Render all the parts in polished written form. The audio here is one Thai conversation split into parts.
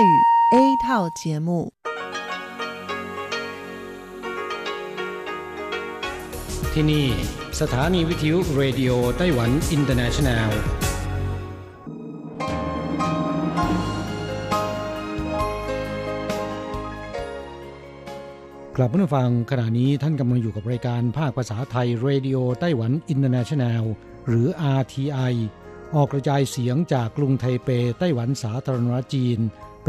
泰语 A 套节目ที่นี่สถานีวิทยุเรดิโอไต้หวัน Internationalกลับมาฟังขณะนี้ท่านกำลังอยู่กับรายการภาคภาษาไทยเรดิโอไต้หวัน International หรือ RTI ออกกระจายเสียงจากกรุงไทเปไต้หวันสาธารณรัฐจีนเ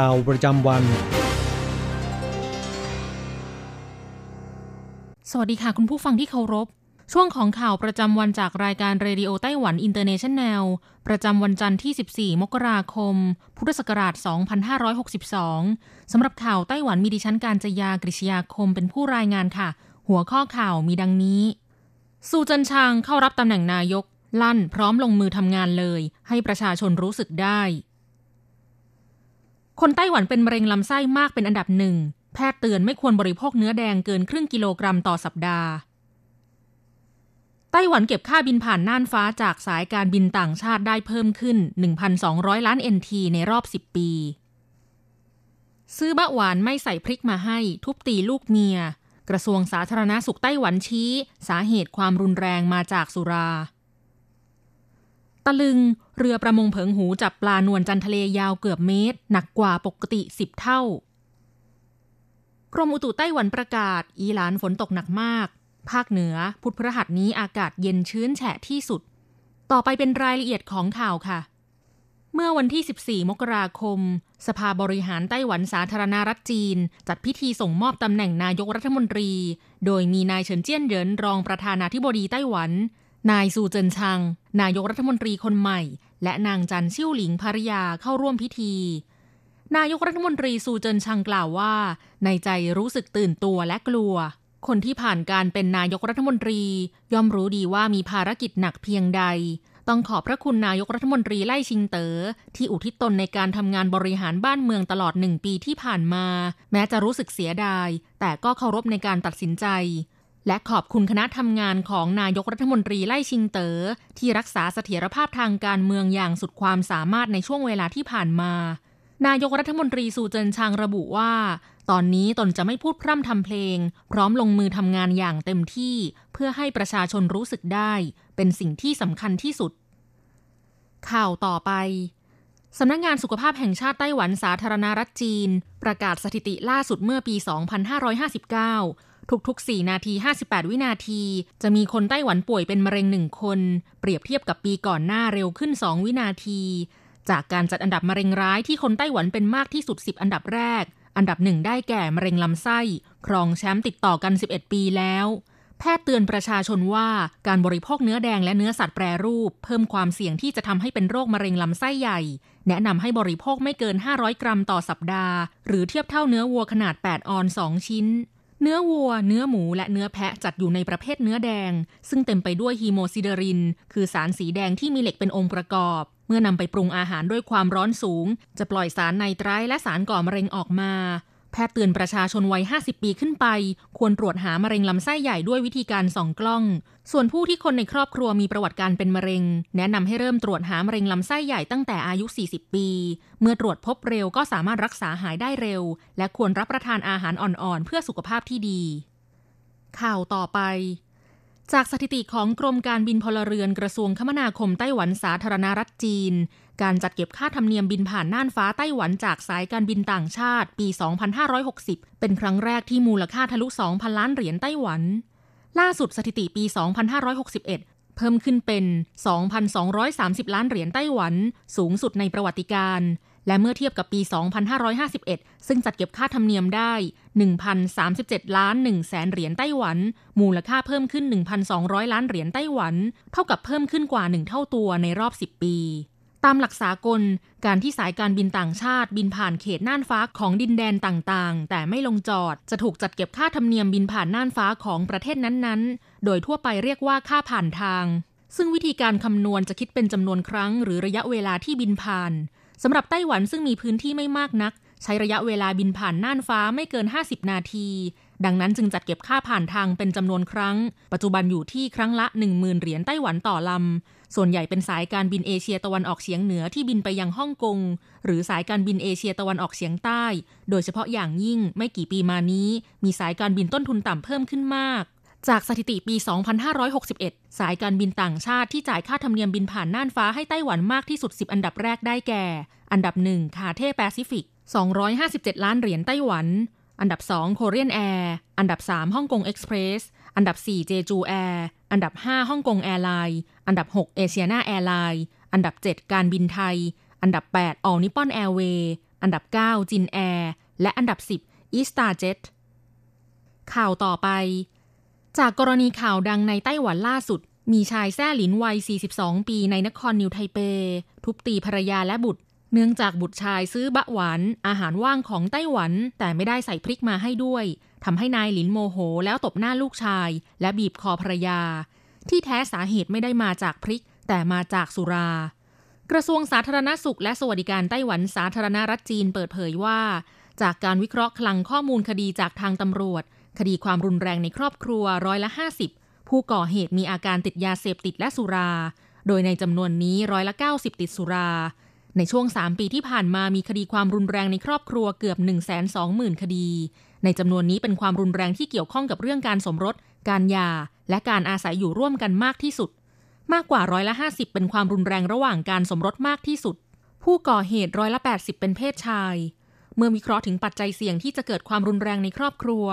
ข่าวประจำวันสวัสดีค่ะคุณผู้ฟังที่เคารพช่วงของข่าวประจำวันจากรายการเรดิโอไต้หวันอินเตอร์เนชั่นแนลประจำวันจันทร์ที่14มกราคมพุทธศักราช2562สำหรับข่าวไต้หวันมีดิฉันการจยากฤษยาคมเป็นผู้รายงานค่ะหัวข้อข่าวมีดังนี้ซูเจินชางเข้ารับตำแหน่งนายกลั่นพร้อมลงมือทำงานเลยให้ประชาชนรู้สึกได้คนไต้หวันเป็นมะเร็งลำไส้มากเป็นอันดับหนึ่งแพทย์เตือนไม่ควรบริโภคเนื้อแดงเกินครึ่งกิโลกรัมต่อสัปดาห์ไต้หวันเก็บค่าบินผ่านน่านฟ้าจากสายการบินต่างชาติได้เพิ่มขึ้น 1,200 ล้าน NT ในรอบ 10 ปีซื้อบะหวานไม่ใส่พริกมาให้ทุบตีลูกเมียกระทรวงสาธารณสุขไต้หวันชี้สาเหตุความรุนแรงมาจากสุราตะลึงเรือประมงเผิงหูจับปลานวลจันทะเลยาวเกือบเมตรหนักกว่าปกติ 10 เท่ากรมอุตุไต้หวันประกาศอีหลานฝนตกหนักมากภาคเหนือพุธพฤหัสนี้อากาศเย็นชื้นแฉะที่สุดต่อไปเป็นรายละเอียดของข่าวค่ะเมื่อวันที่14มกราคมสภาบริหารไต้หวันสาธารณรัฐจีนจัดพิธีส่งมอบตำแหน่งนายกรัฐมนตรีโดยมีนายเฉินเจี้ยนเหรินรองประธานาธิบดีไต้หวันนายซูเจินชังนายกรัฐมนตรีคนใหม่และนางจันชิ่วหลิงภริยาเข้าร่วมพิธีนายกรัฐมนตรีซูเจินชังกล่าวว่าในใจรู้สึกตื่นตัวและกลัวคนที่ผ่านการเป็นนายกรัฐมนตรีย่อมรู้ดีว่ามีภารกิจหนักเพียงใดต้องขอบพระคุณนายกรัฐมนตรีไล่ชิงเต๋อที่อุทิศตนในการทำงานบริหารบ้านเมืองตลอด1ปีที่ผ่านมาแม้จะรู้สึกเสียดายแต่ก็เคารพในการตัดสินใจและขอบคุณคณะทำงานของนายกรัฐมนตรีไล่ชิงเต๋อที่รักษาเสถียรภาพทางการเมืองอย่างสุดความสามารถในช่วงเวลาที่ผ่านมานายกรัฐมนตรีซูเจินชางระบุว่าตอนนี้ตนจะไม่พูดพร่ำทำเพลงพร้อมลงมือทำงานอย่างเต็มที่เพื่อให้ประชาชนรู้สึกได้เป็นสิ่งที่สำคัญที่สุดข่าวต่อไปสำนักงานสุขภาพแห่งชาติไต้หวันสาธารณรัฐจีนประกาศสถิติล่าสุดเมื่อปี 2559 ทุกๆ 4 นาที 58 วินาทีจะมีคนไต้หวันป่วยเป็นมะเร็ง1คนเปรียบเทียบกับปีก่อนหน้าเร็วขึ้น2วินาทีจากการจัดอันดับมะเร็งร้ายที่คนไต้หวันเป็นมากที่สุด10อันดับแรกอันดับ1ได้แก่มะเร็งลำไส้ครองแชมป์ติดต่อกัน11ปีแล้วแพทย์เตือนประชาชนว่าการบริโภคเนื้อแดงและเนื้อสัตว์แปรรูปเพิ่มความเสี่ยงที่จะทำให้เป็นโรคมะเร็งลำไส้ใหญ่แนะนำให้บริโภคไม่เกิน500กรัมต่อสัปดาห์หรือเทียบเท่าเนื้อวัวขนาด8ออนซ์2ชิ้นเนื้อวัวเนื้อหมูและเนื้อแพะจัดอยู่ในประเภทเนื้อแดงซึ่งเต็มไปด้วยฮีโมซิเดรินคือสารสีแดงที่มีเหล็กเป็นองค์ประกอบเมื่อนำไปปรุงอาหารด้วยความร้อนสูงจะปล่อยสารไนไตรท์และสารก่อมะเร็งออกมาแพทย์เตือนประชาชนวัย50ปีขึ้นไปควรตรวจหามะเร็งลำไส้ใหญ่ด้วยวิธีการส่องกล้องส่วนผู้ที่คนในครอบครัวมีประวัติการเป็นมะเร็งแนะนำให้เริ่มตรวจหามะเร็งลำไส้ใหญ่ตั้งแต่อายุ40ปีเมื่อตรวจพบเร็วก็สามารถรักษาหายได้เร็วและควรรับประทานอาหารอ่อนๆเพื่อสุขภาพที่ดีข่าวต่อไปจากสถิติของกรมการบินพลเรือนกระทรวงคมนาคมไต้หวันสาธารณรัฐจีนการจัดเก็บค่าธรรมเนียมบินผ่านน่านฟ้าไต้หวันจากสายการบินต่างชาติปี 2560 เป็นครั้งแรกที่มูลค่าทะลุ 2,000 ล้านเหรียญไต้หวันล่าสุดสถิติปี 2561 เพิ่มขึ้นเป็น 2,230 ล้านเหรียญไต้หวันสูงสุดในประวัติการและเมื่อเทียบกับปี 2551 ซึ่งจัดเก็บค่าธรรมเนียมได้ 1,037 ล้าน 1 แสนเหรียญไต้หวันมูลค่าเพิ่มขึ้น 1,200 ล้านเหรียญไต้หวันเท่ากับเพิ่มขึ้นกว่า1เท่าตัวในรอบ10ปี ตามหลักสากลการที่สายการบินต่างชาติบินผ่านเขตน่านฟ้าของดินแดนต่างๆแต่ไม่ลงจอดจะถูกจัดเก็บค่าธรรมเนียมบินผ่านน่านฟ้าของประเทศนั้นๆโดยทั่วไปเรียกว่าค่าผ่านทางซึ่งวิธีการคำนวณจะคิดเป็นจำนวนครั้งหรือระยะเวลาที่บินผ่านสำหรับไต้หวันซึ่งมีพื้นที่ไม่มากนักใช้ระยะเวลาบินผ่านน่านฟ้าไม่เกิน50นาทีดังนั้นจึงจัดเก็บค่าผ่านทางเป็นจำนวนครั้งปัจจุบันอยู่ที่ครั้งละ 10,000 เหรียญไต้หวันต่อลำส่วนใหญ่เป็นสายการบินเอเชียตะวันออกเฉียงเหนือที่บินไปยังฮ่องกงหรือสายการบินเอเชียตะวันออกเฉียงใต้โดยเฉพาะอย่างยิ่งไม่กี่ปีมานี้มีสายการบินต้นทุนต่ำเพิ่มขึ้นมากจากสถิติปี 2561 สายการบินต่างชาติที่จ่ายค่าธรรมเนียมบินผ่านน่านฟ้าให้ไต้หวันมากที่สุด10อันดับแรกได้แก่อันดับ 1 Cathay Pacific 257 ล้านเหรียญไต้หวันอันดับ 2 Korean Air อันดับ 3 Hong Kong Express อันดับ 4 Jeju Air อันดับ 5 Hong Kong Airlines อันดับ 6 Asiana Airlines อันดับ 7 การบินไทยอันดับ 8 All Nippon Airways อันดับ 9 Jin Air และอันดับ 10 Eastar Jet ข่าวต่อไปจากกรณีข่าวดังในไต้หวันล่าสุดมีชายแซ่หลินวัย42ปีในนครนิวไทเปทุบตีภรรยาและบุตรเนื่องจากบุตรชายซื้อบะหวานอาหารว่างของไต้หวันแต่ไม่ได้ใส่พริกมาให้ด้วยทำให้นายหลินโมโหแล้วตบหน้าลูกชายและบีบคอภรรยาที่แท้สาเหตุไม่ได้มาจากพริกแต่มาจากสุรากระทรวงสาธารณสุขและสวัสดิการไต้หวันสาธารณรัฐจีนเปิดเผยว่าจากการวิเคราะห์คลังข้อมูลคดีจากทางตำรวจคดีความรุนแรงในครอบครัว50%ผู้ก่อเหตุมีอาการติดยาเสพติดและสุราโดยในจำนวนนี้90%ติดสุราในช่วง3ปีที่ผ่านมามีคดีความรุนแรงในครอบครัวเกือบ 120,000 คดีในจำนวนนี้เป็นความรุนแรงที่เกี่ยวข้องกับเรื่องการสมรสการหย่าและการอาศัยอยู่ร่วมกันมากที่สุดมากกว่า50%เป็นความรุนแรงระหว่างการสมรสมากที่สุดผู้ก่อเหตุ80%เป็นเพศชายเมื่อวิเคราะห์ถึงปัจจัยเสี่ยงที่จะเกิดความรุนแรงในครอบครัว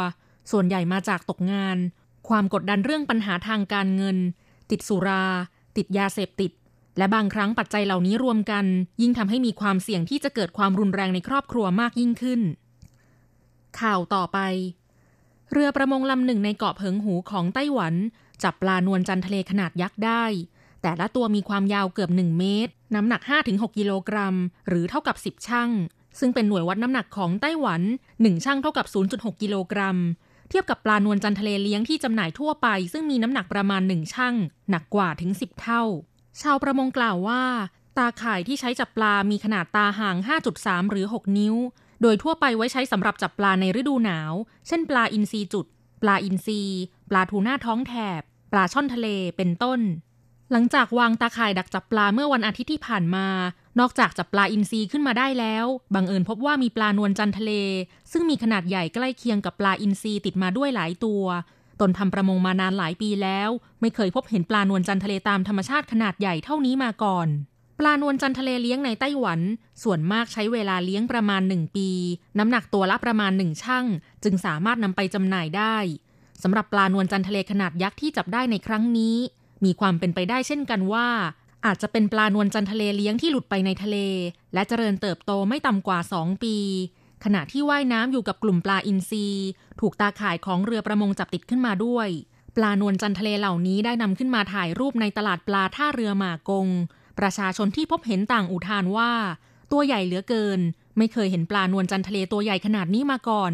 ส่วนใหญ่มาจากตกงานความกดดันเรื่องปัญหาทางการเงินติดสุราติดยาเสพติดและบางครั้งปัจจัยเหล่านี้รวมกันยิ่งทำให้มีความเสี่ยงที่จะเกิดความรุนแรงในครอบครัวมากยิ่งขึ้นข่าวต่อไปเรือประมงลำหนึ่งในเกาะเพิงหูของไต้หวันจับปลานวลจันทร์ทะเลขนาดยักษ์ได้แต่ละตัวมีความยาวเกือบ1เมตรน้ำหนัก 5-6 กิโลกรัมหรือเท่ากับ10ชั่งซึ่งเป็นหน่วยวัดน้ำหนักของไต้หวัน1ชั่งเท่ากับ 0.6 กิโลกรัมเทียบกับปลานวลจันทร์ทะเลเลี้ยงที่จำหน่ายทั่วไปซึ่งมีน้ำหนักประมาณ1ชั่งหนักกว่าถึง10เท่าชาวประมงกล่าวว่าตาข่ายที่ใช้จับปลามีขนาดตาห่าง 5.3 หรือ6นิ้วโดยทั่วไปไว้ใช้สำหรับจับปลาในฤดูหนาวเช่นปลาอินทรีจุดปลาอินทรีปลาทูน่าท้องแถบปลาช่อนทะเลเป็นต้นหลังจากวางตาข่ายดักจับปลาเมื่อวันอาทิตย์ที่ผ่านมานอกจากจับปลาอินทรีขึ้นมาได้แล้วบังเอิญพบว่ามีปลานวลจันทร์ทะเลซึ่งมีขนาดใหญ่ใกล้เคียงกับปลาอินทรีติดมาด้วยหลายตัวตนทำประมงมานานหลายปีแล้วไม่เคยพบเห็นปลานวลจันทร์ทะเลตามธรรมชาติขนาดใหญ่เท่านี้มาก่อนปลานวลจันทร์ทะเลเลี้ยงในไต้หวันส่วนมากใช้เวลาเลี้ยงประมาณ1ปีน้ำหนักตัวละประมาณ1ชั่งจึงสามารถนำไปจำหน่ายได้สำหรับปลานวลจันทร์ทะเลขนาดยักษ์ที่จับได้ในครั้งนี้มีความเป็นไปได้เช่นกันว่าอาจจะเป็นปลานวลจันทร์ทะเลเลี้ยงที่หลุดไปในทะเลและเจริญเติบโตไม่ต่ำกว่า2ปีขณะที่ว่ายน้ำอยู่กับกลุ่มปลาอินทรีถูกตาข่ายของเรือประมงจับติดขึ้นมาด้วยปลานวลจันทร์ทะเลเหล่านี้ได้นำขึ้นมาถ่ายรูปในตลาดปลาท่าเรือหมากงประชาชนที่พบเห็นต่างอุทานว่าตัวใหญ่เหลือเกินไม่เคยเห็นปลานวลจันทร์ทะเลตัวใหญ่ขนาดนี้มาก่อน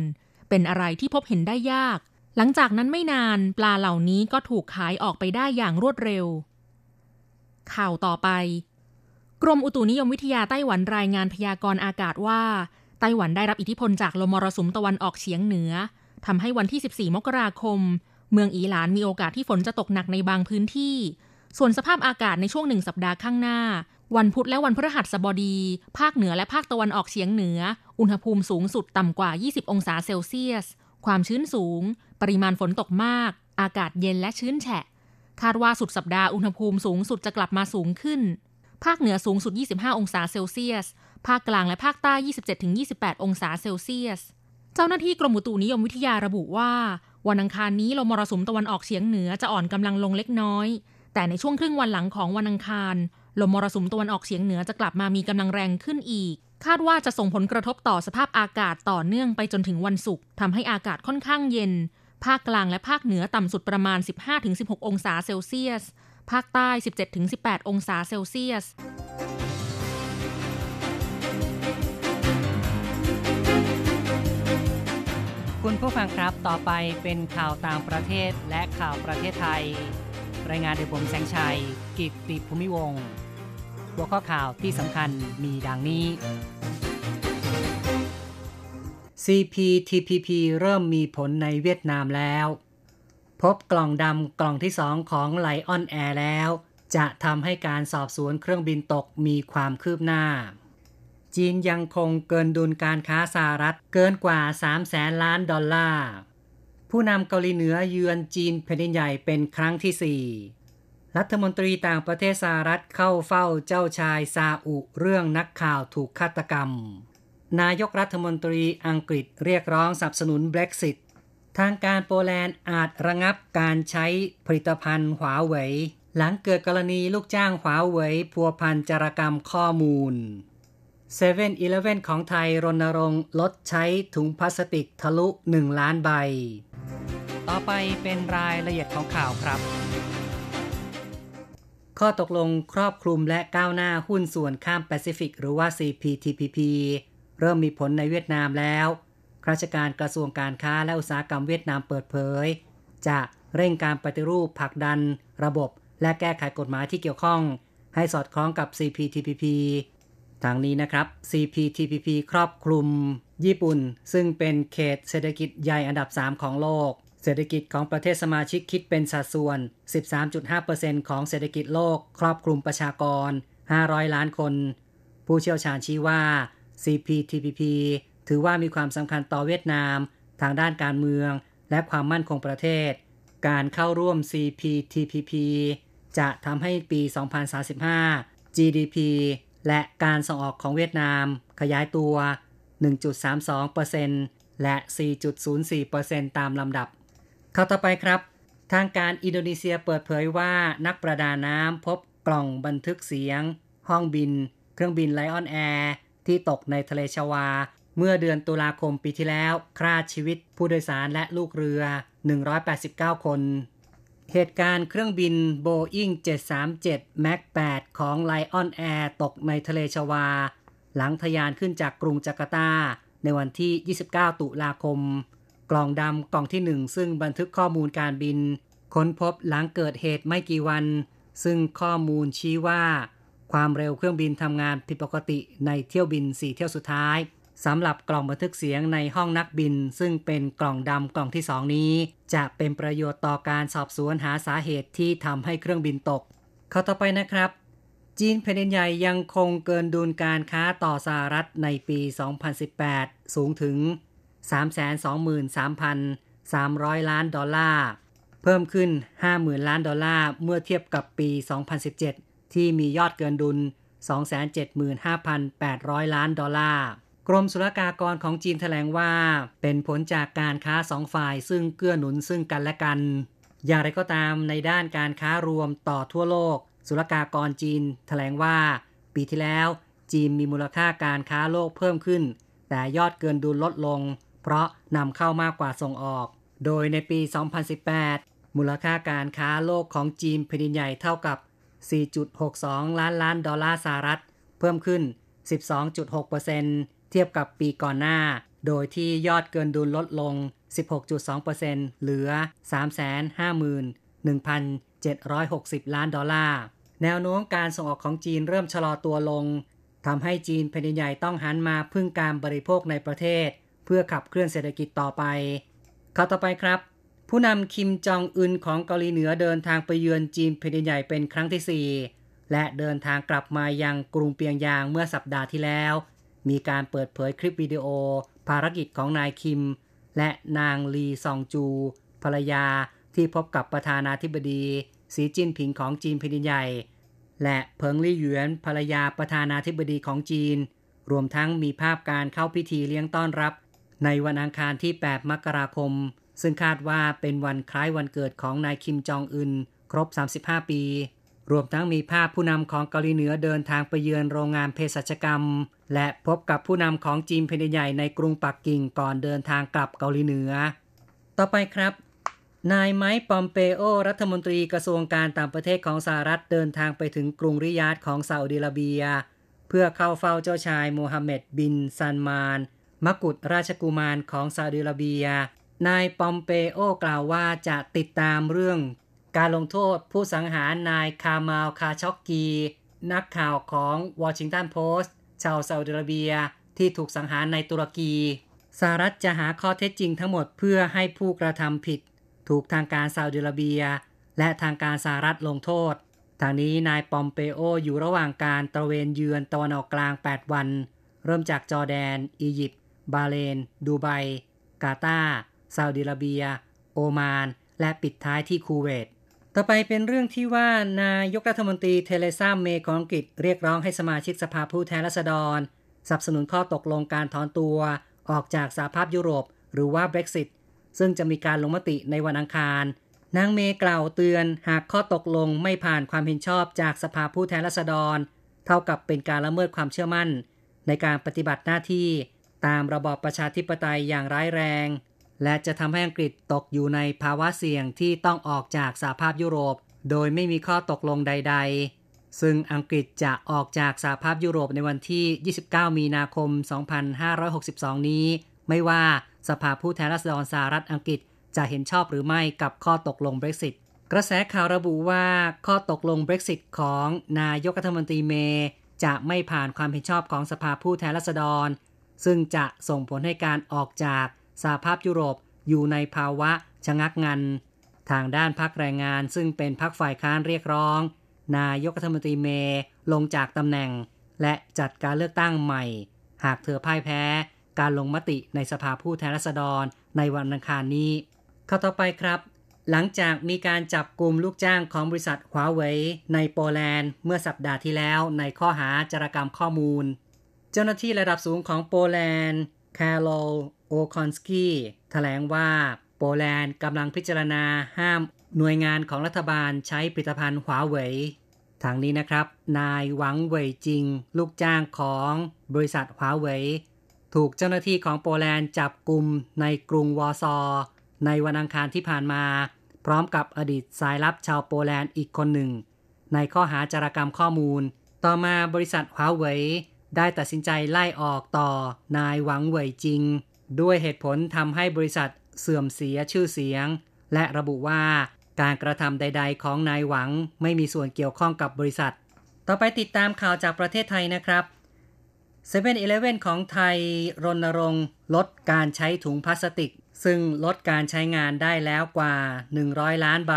เป็นอะไรที่พบเห็นได้ยากหลังจากนั้นไม่นานปลาเหล่านี้ก็ถูกขายออกไปได้อย่างรวดเร็วข่าวต่อไปกรมอุตุนิยมวิทยาไต้หวันรายงานพยากรณ์อากาศว่าไต้หวันได้รับอิทธิพลจากลมมรสุมตะวันออกเฉียงเหนือทำให้วันที่14มกราคมเมืองอีหลานมีโอกาสที่ฝนจะตกหนักในบางพื้นที่ส่วนสภาพอากาศในช่วง1สัปดาห์ข้างหน้าวันพุธและวันพฤหัสบดีภาคเหนือและภาคตะวันออกเฉียงเหนืออุณหภูมิสูงสุดต่ำกว่า20องศาเซลเซียสความชื้นสูงปริมาณฝนตกมากอากาศเย็นและชื้นแฉะคาดว่าสุดสัปดาห์อุณหภูมิสูงสุดจะกลับมาสูงขึ้นภาคเหนือสูงสุด25องศาเซลเซียสภาคกลางและภาคใต้ 27-28 องศาเซลเซียสเจ้าหน้าที่กรมอุตุนิยมวิทยาระบุว่าวันอังคารนี้ลมมรสุมตะวันออกเฉียงเหนือจะอ่อนกำลังลงเล็กน้อยแต่ในช่วงครึ่งวันหลังของวันอังคารลมมรสุมตะวันออกเฉียงเหนือจะกลับมามีกำลังแรงขึ้นอีกคาดว่าจะส่งผลกระทบต่อสภาพอากาศต่อเนื่องไปจนถึงวันศุกร์ทำให้อากาศค่อนข้างเย็นภาคกลางและภาคเหนือต่ำสุดประมาณ 15-16 องศาเซลเซียสภาคใต้ 17-18 องศาเซลเซียส คุณผู้ฟังครับต่อไปเป็นข่าวต่างประเทศและข่าวประเทศไทยรายงานโดยผมแสงชัยกิตติภูมิวงศ์หัวข้อข่าวที่สำคัญมีดังนี้ CPTPP เริ่มมีผลในเวียดนามแล้วพบกล่องดำกล่องที่2ของ Lion Air แล้วจะทำให้การสอบสวนเครื่องบินตกมีความคืบหน้าจีนยังคงเกินดุลการค้าสหรัฐเกินกว่า 300,000 ล้านดอลลาร์ผู้นำเกาหลีเหนือเยือนจีนแผ่นดินใหญ่เป็นครั้งที่4รัฐมนตรีต่างประเทศสหรัฐเข้าเฝ้าเจ้าชายซาอุเรื่องนักข่าวถูกฆาตกรรมนายกรัฐมนตรีอังกฤษเรียกร้องสนับสนุน Brexit ทางการโปแลนด์อาจระงับการใช้ผลิตภัณฑ์หัวเว่ยหลังเกิดกรณีลูกจ้างหัวเว่ยพัวพันจารกรรมข้อมูล7-Eleven ของไทยรณรงค์ลดใช้ถุงพลาสติกทะลุ 1 ล้านใบต่อไปเป็นรายละเอียดของข่าวครับข้อตกลงครอบคลุมและก้าวหน้าหุ้นส่วนข้ามแปซิฟิกหรือว่า CPTPP เริ่มมีผลในเวียดนามแล้วข้าราชการกระทรวงการค้าและอุตสาหกรรมเวียดนามเปิดเผยจะเร่งการปฏิรูปผลักดันระบบและแก้ไขกฎหมายที่เกี่ยวข้องให้สอดคล้องกับ CPTPPทางนี้นะครับ CPTPP ครอบคลุมญี่ปุ่นซึ่งเป็นเขตเศรษฐกิจใหญ่อันดับ3ของโลกเศรษฐกิจของประเทศสมาชิกคิดเป็นสัดส่วน 13.5% ของเศรษฐกิจโลกครอบคลุมประชากร500ล้านคนผู้เชี่ยวชาญชี้ว่า CPTPP ถือว่ามีความสำคัญต่อเวียดนามทางด้านการเมืองและความมั่นคงประเทศการเข้าร่วม CPTPP จะทำให้ปี 2035 GDPและการส่งออกของเวียดนามขยายตัว 1.32% และ 4.04% ตามลำดับเข้าต่อไปครับทางการอินโดนีเซียเปิดเผยว่านักประดาน้ำพบกล่องบันทึกเสียงห้องบินเครื่องบิน Lion Air ที่ตกในทะเลชวาเมื่อเดือนตุลาคมปีที่แล้วฆ่าชีวิตผู้โดยสารและลูกเรือ189คนเหตุการณ์เครื่องบิน Boeing 737 MAX 8 ของ Lion Air ตกในทะเลชวาหลังทะยานขึ้นจากกรุงจาการ์ตาในวันที่ 29 ตุลาคมกล่องดำกล่องที่ 1ซึ่งบันทึกข้อมูลการบินค้นพบหลังเกิดเหตุไม่กี่วันซึ่งข้อมูลชี้ว่าความเร็วเครื่องบินทำงานผิดปกติในเที่ยวบิน4เที่ยวสุดท้ายสำหรับกล่องบันทึกเสียงในห้องนักบินซึ่งเป็นกล่องดำกล่องที่2นี้จะเป็นประโยชน์ต่อการสอบสวนหาสาเหตุที่ทำให้เครื่องบินตกข้อต่อไปนะครับจีนแผ่นดินใหญ่ยังคงเกินดุลการค้าต่อสหรัฐในปี 2018 สูงถึง 323,300 ล้านดอลลาร์เพิ่มขึ้น 50,000 ล้านดอลลาร์เมื่อเทียบกับปี 2017 ที่มียอดเกินดุล 275,800 ล้านดอลลาร์กรมศุลกากรของจีนแถลงว่าเป็นผลจากการค้า2ฝ่ายซึ่งเกื้อหนุนซึ่งกันและกันอย่างไรก็ตามในด้านการค้ารวมต่อทั่วโลกศุลกากรจีนแถลงว่าปีที่แล้วจีนมีมูลค่าการค้าโลกเพิ่มขึ้นแต่ยอดเกินดุลลดลงเพราะนำเข้ามากกว่าส่งออกโดยในปี 2018 มูลค่าการค้าโลกของจีนแผ่นดินใหญ่เท่ากับ 4.62 ล้านดอลลาร์สหรัฐเพิ่มขึ้น 12.6%เทียบกับปีก่อนหน้าโดยที่ยอดเกินดุลลดลง 16.2% เหลือ 351,760 ล้านดอลลาร์แนวโน้มการส่งออกของจีนเริ่มชะลอตัวลงทำให้จีนแผ่นดินใหญ่ต้องหันมาพึ่งการบริโภคในประเทศเพื่อขับเคลื่อนเศรษฐกิจต่อไปข่าวต่อไปครับผู้นำคิมจองอึนของเกาหลีเหนือเดินทางไปเยือนจีนแผ่นดินใหญ่เป็นครั้งที่4และเดินทางกลับมายังกรุงเปียงยางเมื่อสัปดาห์ที่แล้วมีการเปิดเผยคลิปวิดีโอภารกิจของนายคิมและนางลีซองจูภรรยาที่พบกับประธานาธิบดีสีจิ้นผิงของจีนแผ่นดินใหญ่และเพิงลี่หยวนภรรยาประธานาธิบดีของจีนรวมทั้งมีภาพการเข้าพิธีเลี้ยงต้อนรับในวันอังคารที่8มกราคมซึ่งคาดว่าเป็นวันคล้ายวันเกิดของนายคิมจองอึนครบ35ปีรวมทั้งมีภาพผู้นำของเกาหลีเหนือเดินทางไปเยือนโรงงานเภสัชกรรมและพบกับผู้นำของจีนแผ่นดินใหญ่ในกรุงปักกิ่งก่อนเดินทางกลับเกาหลีเหนือต่อไปครับนายไมค์ปอมเปโอรัฐมนตรีกระทรวงการต่างประเทศของสหรัฐเดินทางไปถึงกรุงริยาดของซาอุดิอาระเบียเพื่อเข้าเฝ้าเจ้าชายโมฮัมเหม็ดบินซัลมานมกุฎราชกุมารของซาอุดิอาระเบีย นายปอมเปโอกล่าวว่าจะติดตามเรื่องการลงโทษผู้สังหารนายคามาลคาช็อกกีนักข่าวของวอชิงตันโพสต์ชาวซาอุดิอาระเบียที่ถูกสังหารในตุรกีสหรัฐจะหาข้อเท็จจริงทั้งหมดเพื่อให้ผู้กระทำผิดถูกทางการซาอุดิอาระเบียและทางการสหรัฐลงโทษทางนี้นายปอมเปโออยู่ระหว่างการตระเวนเยือนตะวันออกกลาง 8 วันเริ่มจากจอร์แดนอียิปต์บาห์เรนดูไบกาตาร์ซาอุดิอาระเบียโอมานและปิดท้ายที่คูเวตต่อไปเป็นเรื่องที่ว่านายกรัฐมนตรีเทเรซาเมย์ของอังกฤษเรียกร้องให้สมาชิกสภาผู้แทนราษฎรสนับสนุนข้อตกลงการถอนตัวออกจากสหภาพยุโรปหรือว่า Brexit ซึ่งจะมีการลงมติในวันอังคารนางเมย์กล่าวเตือนหากข้อตกลงไม่ผ่านความเห็นชอบจากสภาผู้แทนราษฎรเท่ากับเป็นการละเมิดความเชื่อมั่นในการปฏิบัติหน้าที่ตามระบอบประชาธิปไตยอย่างร้ายแรงและจะทำให้อังกฤษตกอยู่ในภาวะเสี่ยงที่ต้องออกจากสหภาพยุโรปโดยไม่มีข้อตกลงใดๆซึ่งอังกฤษจะออกจากสหภาพยุโรปในวันที่29มีนาคม2562นี้ไม่ว่าสภาผู้แทนราษฎรสหรัฐอังกฤษจะเห็นชอบหรือไม่กับข้อตกลง Brexit กระแสข่าวระบุว่าข้อตกลง Brexit ของนายกรัฐมนตรีเมย์จะไม่ผ่านความเห็นชอบของสภาผู้แทนราษฎรซึ่งจะส่งผลให้การออกจากสหภาพยุโรปอยู่ในภาวะชะงักงันทางด้านพรรคแรงงานซึ่งเป็นพรรคฝ่ายค้านเรียกร้องนายกรัฐมนตรีเมย์ลงจากตำแหน่งและจัดการเลือกตั้งใหม่หากเธอพ่ายแพ้การลงมติในสภาผู้แทนราษฎรในวันอังคารนี้ข้อต่อไปครับหลังจากมีการจับกุมลูกจ้างของบริษัทหัวเว่ยในโปแลนด์เมื่อสัปดาห์ที่แล้วในข้อหาจารกรรมข้อมูลเจ้าหน้าที่ระดับสูงของโปแลนด์คาโลโอคอนสกี้แถลงว่าโปแลนด์กำลังพิจารณาห้ามหน่วยงานของรัฐบาลใช้ผลิตภัณฑ์หัวเว่ยทางนี้นะครับนายหวังเว่ยจิงลูกจ้างของบริษัทหัวเว่ยถูกเจ้าหน้าที่ของโปแลนด์จับกุมในกรุงวอร์ซอในวันอังคารที่ผ่านมาพร้อมกับอดีตสายลับชาวโปแลนด์อีกคนหนึ่งในข้อหาจารกรรมข้อมูลต่อมาบริษัทหัวเว่ยได้ตัดสินใจไล่ออกต่อนายหวังเว่ยจิงด้วยเหตุผลทำให้บริษัทเสื่อมเสียชื่อเสียงและระบุว่าการกระทำใดๆของนายหวังไม่มีส่วนเกี่ยวข้องกับบริษัทต่อไปติดตามข่าวจากประเทศไทยนะครับ7-Eleven ของไทยรณรงค์ลดการใช้ถุงพลาสติกซึ่งลดการใช้งานได้แล้วกว่า100ล้านใบ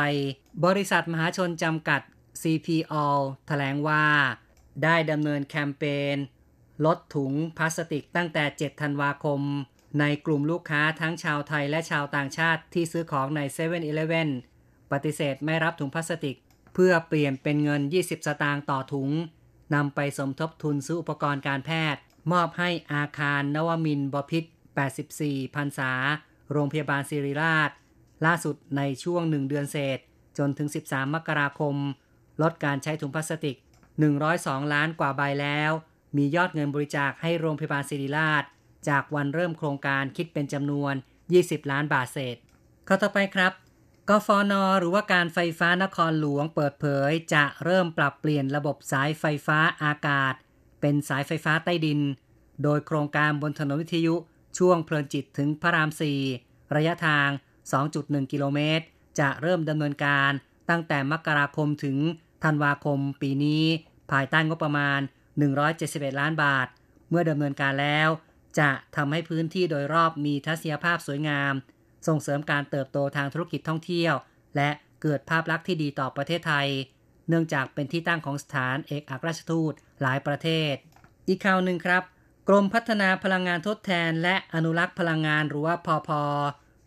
บริษัทมหาชนจำกัด CP All แถลงว่าได้ดำเนินแคมเปญลดถุงพลาสติกตั้งแต่7ธันวาคมในกลุ่มลูกค้าทั้งชาวไทยและชาวต่างชาติที่ซื้อของใน 7-Eleven ปฏิเสธไม่รับถุงพลาสติกเพื่อเปลี่ยนเป็นเงิน20สตางค์ต่อถุงนำไปสมทบทุนซื้ออุปกรณ์การแพทย์มอบให้อาคารนวมินทร์บพิตร84พรรษาโรงพยาบาลศิริราชล่าสุดในช่วง1เดือนเศษจนถึง13มกราคมลดการใช้ถุงพลาสติก102ล้านกว่าใบแล้วมียอดเงินบริจาคให้โรงพยาบาลศิริราชจากวันเริ่มโครงการคิดเป็นจำนวน20ล้านบาทเศษข้อต่อไปครับกฟน.หรือว่าการไฟฟ้านครหลวงเปิดเผยจะเริ่มปรับเปลี่ยนระบบสายไฟฟ้าอากาศเป็นสายไฟฟ้าใต้ดินโดยโครงการบนถนนวิทยุช่วงเพลินจิตถึงพระราม4ระยะทาง 2.1 กิโลเมตรจะเริ่มดำเนินการตั้งแต่มกราคมถึงธันวาคมปีนี้ภายใต้งบประมาณ171ล้านบาทเมื่อดำเนินการแล้วจะทำให้พื้นที่โดยรอบมีทัศนียภาพสวยงามส่งเสริมการเติบโตทางธุรกิจท่องเที่ยวและเกิดภาพลักษณ์ที่ดีต่อประเทศไทยเนื่องจากเป็นที่ตั้งของสถานเอกอัครราชทูตหลายประเทศอีกข่าวนึงครับกรมพัฒนาพลังงานทดแทนและอนุรักษ์พลังงานหรือว่าพพ.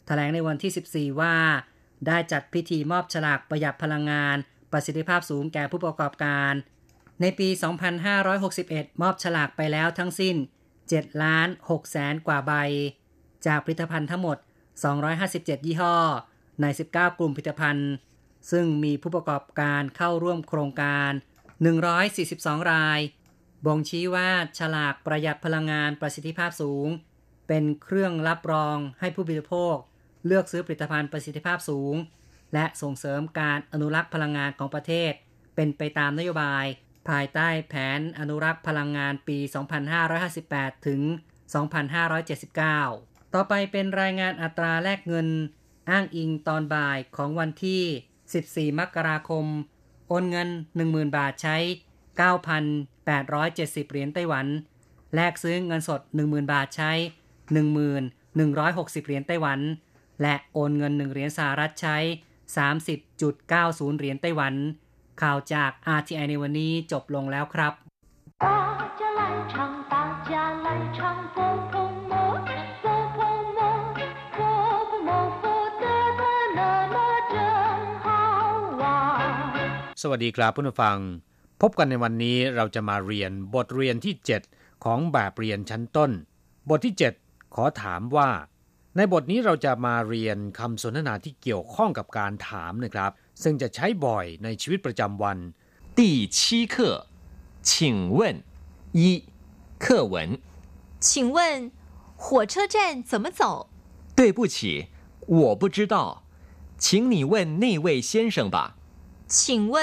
แถลงในวันที่14ว่าได้จัดพิธีมอบฉลากประหยัดพลังงานประสิทธิภาพสูงแก่ผู้ประกอบการในปี2561มอบฉลากไปแล้วทั้งสิ้น 7.6 แสนกว่าใบจากผลิตภัณฑ์ทั้งหมด257ยี่ห้อใน19กลุ่มผลิตภัณฑ์ซึ่งมีผู้ประกอบการเข้าร่วมโครงการ142รายบ่งชี้ว่าฉลากประหยัดพลังงานประสิทธิภาพสูงเป็นเครื่องรับรองให้ผู้บริโภคเลือกซื้อผลิตภัณฑ์ประสิทธิภาพสูงและส่งเสริมการอนุรักษ์พลังงานของประเทศเป็นไปตามนโยบายภายใต้แผนอนุรักษ์พลังงานปี2558ถึง2579 ต่อไปเป็นรายงานอัตราแลกเงินอ้างอิงตอนบ่ายของวันที่14มกราคมโอนเงิน 10,000 บาทใช้ 9,870 เหรียญไต้หวันแลกซื้อเงินสด 10,000 บาทใช้ 1,160 เหรียญไต้หวันและโอนเงิน1เหรียญสหรัฐใช้ 30.90 เหรียญไต้หวันข่าวจาก RTI ในวันนี้จบลงแล้วครับสวัสดีครับผู้ฟังพบกันในวันนี้เราจะมาเรียนบทเรียนที่7ของแบบเรียนชั้นต้นบทที่7ขอถามว่าในบทนี้เราจะมาเรียนคำสนทนาที่เกี่ยวข้องกับการถามนะครับซึ่งจะใช้บ่อยในชีวิตประจำวัน第七课请问一课文请问火车站怎么走对不起我不知道请你问那位先生吧请问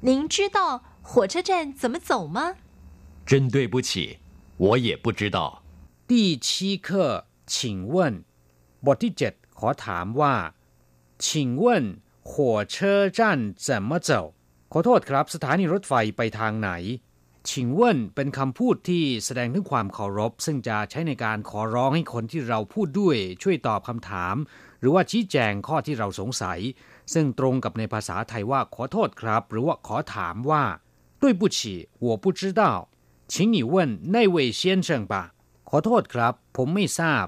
您知道火车站怎么走吗真对不起我也不知道第七课请问บทที่7ขอถามว่า请问火车站怎么走ขอโทษครับสถานีรถไฟไปทางไหน请问เป็นคำพูดที่แสดงถึงความเคารพซึ่งจะใช้ในการขอร้องให้คนที่เราพูดด้วยช่วยตอบคำถามหรือว่าชี้แจงข้อที่เราสงสัยซึ่งตรงกับในภาษาไทยว่าขอโทษครับหรือว่าขอถามว่า对不起我不知道请你问那位先生吧ขอโทษครับผมไม่ทราบ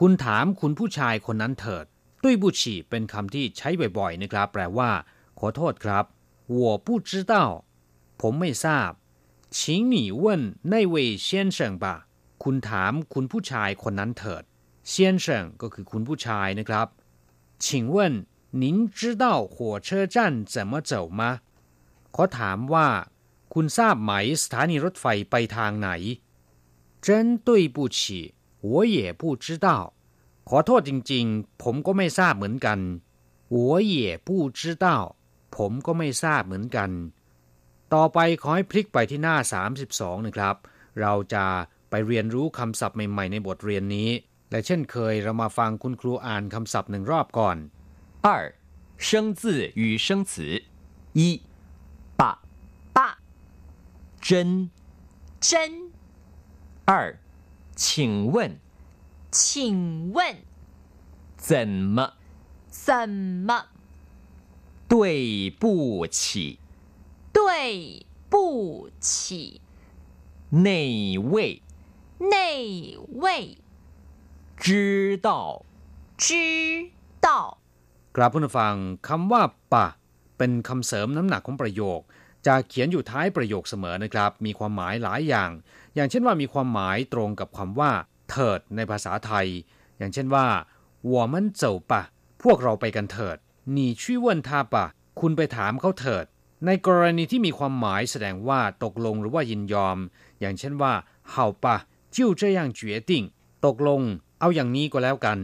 คุณถามคุณผู้ชายคนนั้นเถิด对不起เป็นคำที่ใช้บ่อยๆนะครับแปลว่าขอโทษครับ我不知道ผมไม่ทราบ请你问那位先生吧คุณถามคุณผู้ชายคนนั้นเถิดเซียนเฉิงก็คือคุณผู้ชายนะครับ请问您知道火车站怎么走吗ขอถามว่าคุณทราบไหมสถานีรถไฟไปทางไหน真对不起我也不知道ขอโทษจริงๆผมก็ไม่ทราบเหมือนกัน我也不知道ผมก็ไม่ทราบเหมือนกันต่อไปขอให้พลิกไปที่หน้า32นะครับเราจะไปเรียนรู้คำศัพท์ใหม่ๆในบทเรียนนี้และเช่นเคยเรามาฟังคุณครูอ่านคำศัพท์หนึ่งรอบก่อน二生字与生词一把把真真二请问请问怎么怎么对不起对不起内卫内卫知道知道กราบผู้ฟังคำว่าปะเป็นคำเสริมน้ำหนักของประโยคจะเขียนอยู่ท้ายประโยคเสมอนะครับมีความหมายหลายอย่างอย่างเช่นว่ามีความหมายตรงกับคำว่าเถิดในภาษาไทยอย่างเช่นว่า我们走吧พวกเราไปกันเถิด你去问他吧คุณไปถามเขาเถิดในกรณีที่มีความหมายแสดงว่าตกลงหรือว่ายินยอมอย่างเช่นว่า好吧就这样决定ตกลงเอาอย่างนี้ก็แล้วกัน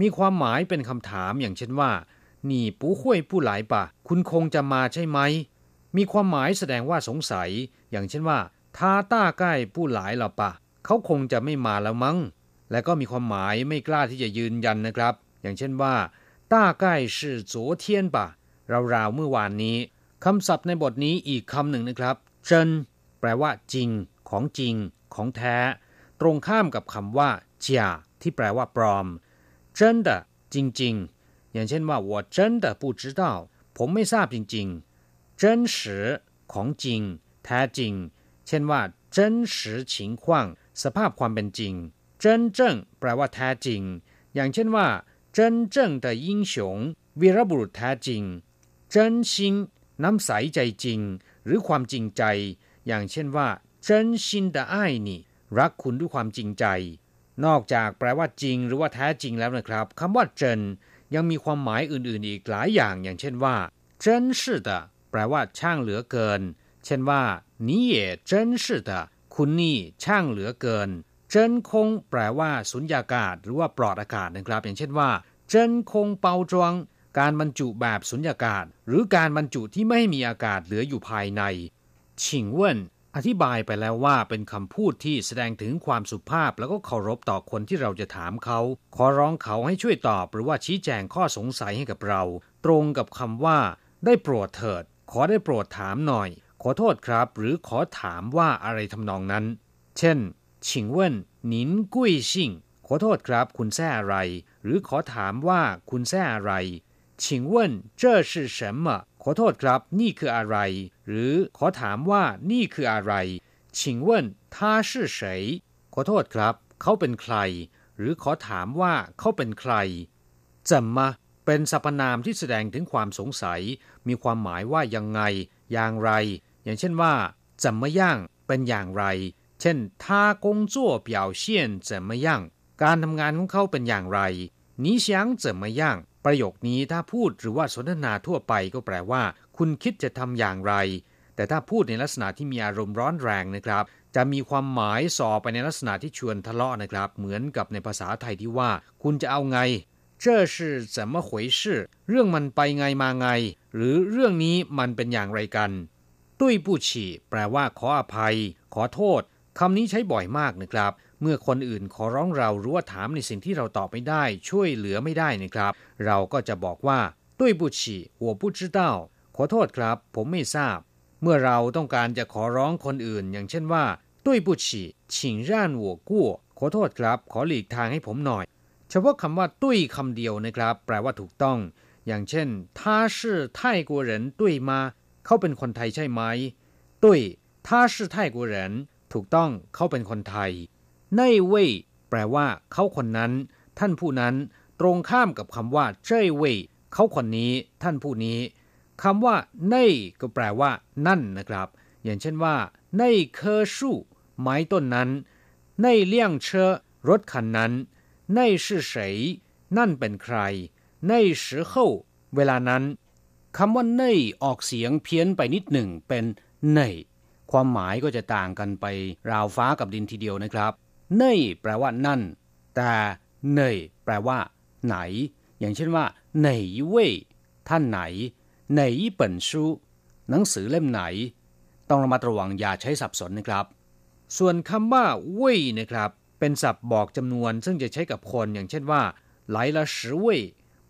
มีความหมายเป็นคำถามอย่างเช่นว่าหนี่ปูห้วยปูหลายป่ะคุณคงจะมาใช่ไหมมีความหมายแสดงว่าสงสัยอย่างเช่นว่าทาต้าใกล้ปูหลายหรอป่ะเขาคงจะไม่มาแล้วมั้งและก็มีความหมายไม่กล้าที่จะยืนยันนะครับอย่างเช่นว่าต้าใกล้ชื่อโจเทียนป่ะราวๆเมื่อวานนี้คำศัพท์ในบทนี้อีกคำหนึ่งนะครับเจินแปลว่าจริงของจริงของแท้ตรงข้ามกับคำว่าเจียที่แปลว่าปลอม真的จริงๆอย่างเช่นว่า我真的不知道ผมไม่ทราบจริงๆ真实ของจริงแท้จริงเช่นว่า真实情况สภาพความเป็นจริง真正แปลว่าแท้จริงอย่างเช่นว่า真正的英雄วีรบุรุษแท้จริง真心น้ำใสใจจริงหรือความจริงใจอย่างเช่นว่า真心的爱你รักคุณด้วยความจริงใจนอกจากแปลว่าจริงหรือว่าแท้จริงแล้วนะครับคำว่าเจินยังมีความหมายอื่นๆอีกหลายอย่างอย่างเช่นว่าเจินชื่อเต๋อแปลว่าช่างเหลือเกินเช่นว่านี่เย่เจินชื่อเต๋อคุณนี่ช่างเหลือเกินเจินคงแปลว่าสุญญากาศหรือว่าปลอดอากาศนะครับอย่างเช่นว่าเจินคงเปาจวงการบรรจุแบบสุญญากาศหรือการบรรจุที่ไม่มีอากาศเหลืออยู่ภายใน请问อธิบายไปแล้วว่าเป็นคำพูดที่แสดงถึงความสุภาพแล้วก็เคารพต่อคนที่เราจะถามเขาขอร้องเขาให้ช่วยตอบหรือว่าชี้แจงข้อสงสัยให้กับเราตรงกับคำว่าได้โปรดเถิดขอได้โปรดถามหน่อยขอโทษครับหรือขอถามว่าอะไรทำนองนั้นเช่นชิงเว่นนินกุ้ยชิงขอโทษครับคุณแซ่อะไรหรือขอถามว่าคุณแซ่อะไรชิงเว่นเจ้อชื่อเฉิมเหมะขอโทษครับนี่คืออะไรหรือขอถามว่านี่คืออะไรชิงเว่นท่าชื่อเฉยขอโทษครับเขาเป็นใครหรือขอถามว่าเขาเป็นใครจำมาเป็นสรรพนามที่แสดงถึงความสงสัยมีความหมายว่ายังไงอย่างไรอย่างเช่นว่าจำมาย่างเป็นอย่างไรเช่นท่ากงจั่วเปี่ยวเซียนจำมาย่างการทำงานของเขาเป็นอย่างไรนิเซียงจำมาย่างประโยคนี้ถ้าพูดหรือว่าสนทนาทั่วไปก็แปลว่าคุณคิดจะทำอย่างไรแต่ถ้าพูดในลักษณะที่มีอารมณ์ร้อนแรงนะครับจะมีความหมายส่อไปในลักษณะที่ชวนทะเลาะนะครับเหมือนกับในภาษาไทยที่ว่าคุณจะเอาไงเจ้อชื่อจะมาหวยชื่อเรื่องมันไปไงมาไงหรือเรื่องนี้มันเป็นอย่างไรกันตุ้ยปู่ฉี่แปลว่าขออภัยขอโทษคำนี้ใช้บ่อยมากนะครับเมื่อคนอื่นขอร้องเราหรือว่าถามในสิ่งที่เราตอบไม่ได้ช่วยเหลือไม่ได้นะครับเราก็จะบอกว่าตุ้ยบุชิหัวผู้ชื่อเต้าขอโทษครับผมไม่ทราบเมื่อเราต้องการจะขอร้องคนอื่นอย่างเช่นว่าตุ้ยบุชิฉิงร่านหัวกู้ขอโทษครับขอหลีกทางให้ผมหน่อยเฉพาะคำว่าตุ้ยคำเดียวนะครับแปลว่าถูกต้องอย่างเช่นท่าชื่อไทยกัวเหรินตุ้ยมาเขาเป็นคนไทยใช่ไหมตุ้ยท่าชื่อไทยกัวเหรินถูกต้องเขาเป็นคนไทยในเว่ยแปลว่าเขาคนนั้นท่านผู้นั้นตรงข้ามกับคำว่าเจ้ยเว่ยเขาคนนี้ท่านผู้นี้คำว่าในก็แปลว่านั่นนะครับอย่างเช่นว่าในเคอสู่ไม้ต้นนั้นในเลี่ยงเชอรถคันนั้นในชื่อเฉยนั่นเป็นใครในชื่อเข้าเวลานั้นคำว่าในออกเสียงเพี้ยนไปนิดหนึ่งเป็นในความหมายก็จะต่างกันไปราวฟ้ากับดินทีเดียวนะครับเน่ยแปลว่านั่นแต่เน่ยแปลว่าไหนอย่างเช่นว่าไหนเว่ยท่านไหนไหนเปิ่นชูหนังสือเล่มไหนต้องระมัดระวังอย่าใช้สับสนนะครับส่วนคำว่าเว่ยนะครับเป็นศัพท์บอกจำนวนซึ่งจะใช้กับคนอย่างเช่นว่าหลายละสิเว่ย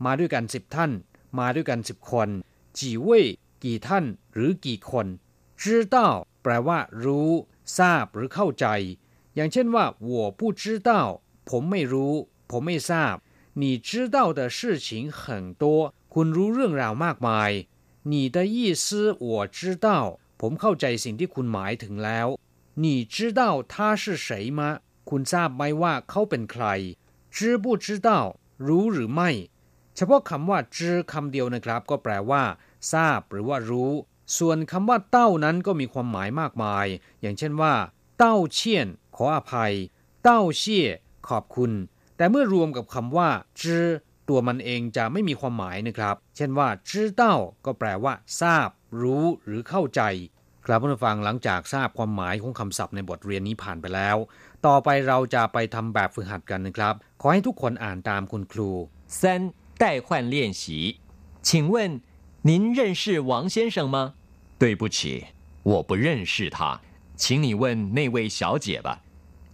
มาด้วยกัน10ท่านมาด้วยกัน10คนจีเว่ยกี่ท่านหรือกี่คนจื้อเต้าแปลว่ารู้ทราบหรือเข้าใจอย่างเช่นว่า我不知道ผมไม่รู้ผมไม่ทราบ你知道的事情很多คุณรู้เรื่องราวมากมาย你的意思我知道ผมเข้าใจสิ่งที่คุณหมายถึงแล้ว你知道他是谁吗คุณทราบไหมว่าเขาเป็นใคร知不知道รู้หรือไม่เฉพาะคำว่า知คำเดียวนะครับก็แปลว่าทราบหรือว่ารู้ส่วนคำว่าเต้านั้นก็มีความหมายมากมายอย่างเช่นว่าเต้าเชี่ยนขออภัยเต้าเชี่ยขอบคุณแต่เมื่อรวมกับคำว่าจื้อตัวมันเองจะไม่มีความหมายนะครับเช่นว่าจื้อเต้าก็แปลว่าทราบรู้หรือเข้าใจครับผู้ฟังหลังจากทราบความหมายของคำศัพท์ในบทเรียนนี้ผ่านไปแล้วต่อไปเราจะไปทำแบบฝึกหัดกันนะครับขอให้ทุกคนอ่านตามคุณครู3代换练习请问您认识王先生吗对不起我不认识他请你问那位小姐吧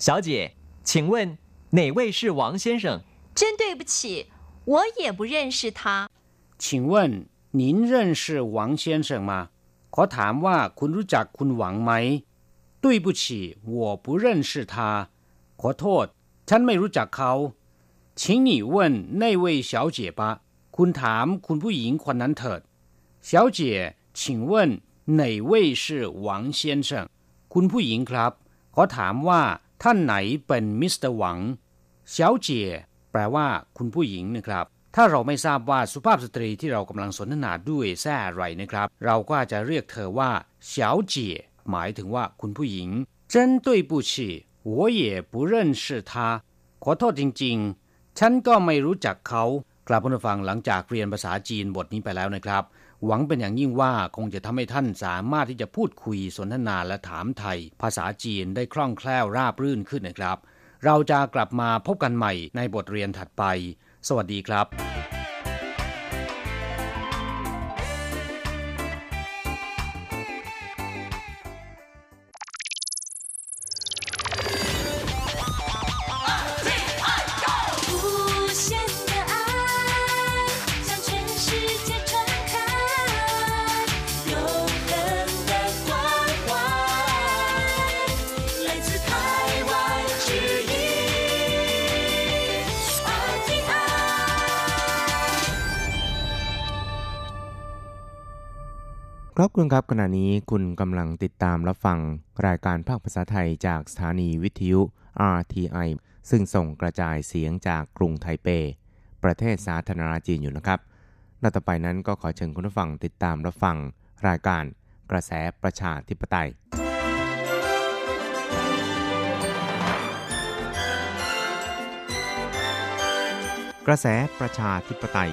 小姐请问哪位是王先生真对不起我也不认识他请问您认识王先生吗ขอถามว่าคุณรู้จักคุณหวังไหม对不起我不认识他ขอโทษฉันไม่รู้จักเขา请你问那位小姐吧คุณถามคุณผู้หญิงคนนั้นเถิด小姐请问哪位是王先生คุณผู้หญิงครับขอถามว่าท่านไหนเป็นมิสเตอร์หวังเสี่ยวเจี๋ยแปลว่าคุณผู้หญิงนะครับถ้าเราไม่ทราบว่าสุภาพสตรีที่เรากำลังสนทนาด้วยแซ่อะไรนะครับเราก็อาจจะเรียกเธอว่าเสี่ยวเจี๋ยหมายถึงว่าคุณผู้หญิง真对不起我也不认识他ขอโทษจริงๆฉันก็ไม่รู้จักเขากลับมาฟังหลังจากเรียนภาษาจีนบทนี้ไปแล้วนะครับหวังเป็นอย่างยิ่งว่าคงจะทำให้ท่านสามารถที่จะพูดคุยสนทนาและถามไทยภาษาจีนได้คล่องแคล่วราบรื่นขึ้นนะครับเราจะกลับมาพบกันใหม่ในบทเรียนถัดไปสวัสดีครับ ครับคุณครับขณะนี้คุณกำลังติดตามรับฟังรายการภาคภาษาไทยจากสถานีวิทยุ RTI ซึ่งส่งกระจายเสียงจากกรุงไทเปประเทศสาธารณรัฐจีนอยู่นะครับและต่อไปนั้นก็ขอเชิญคุณผู้ฟังติดตามรับฟังรายการกระแสประชาธิปไตยกระแสประชาธิปไตย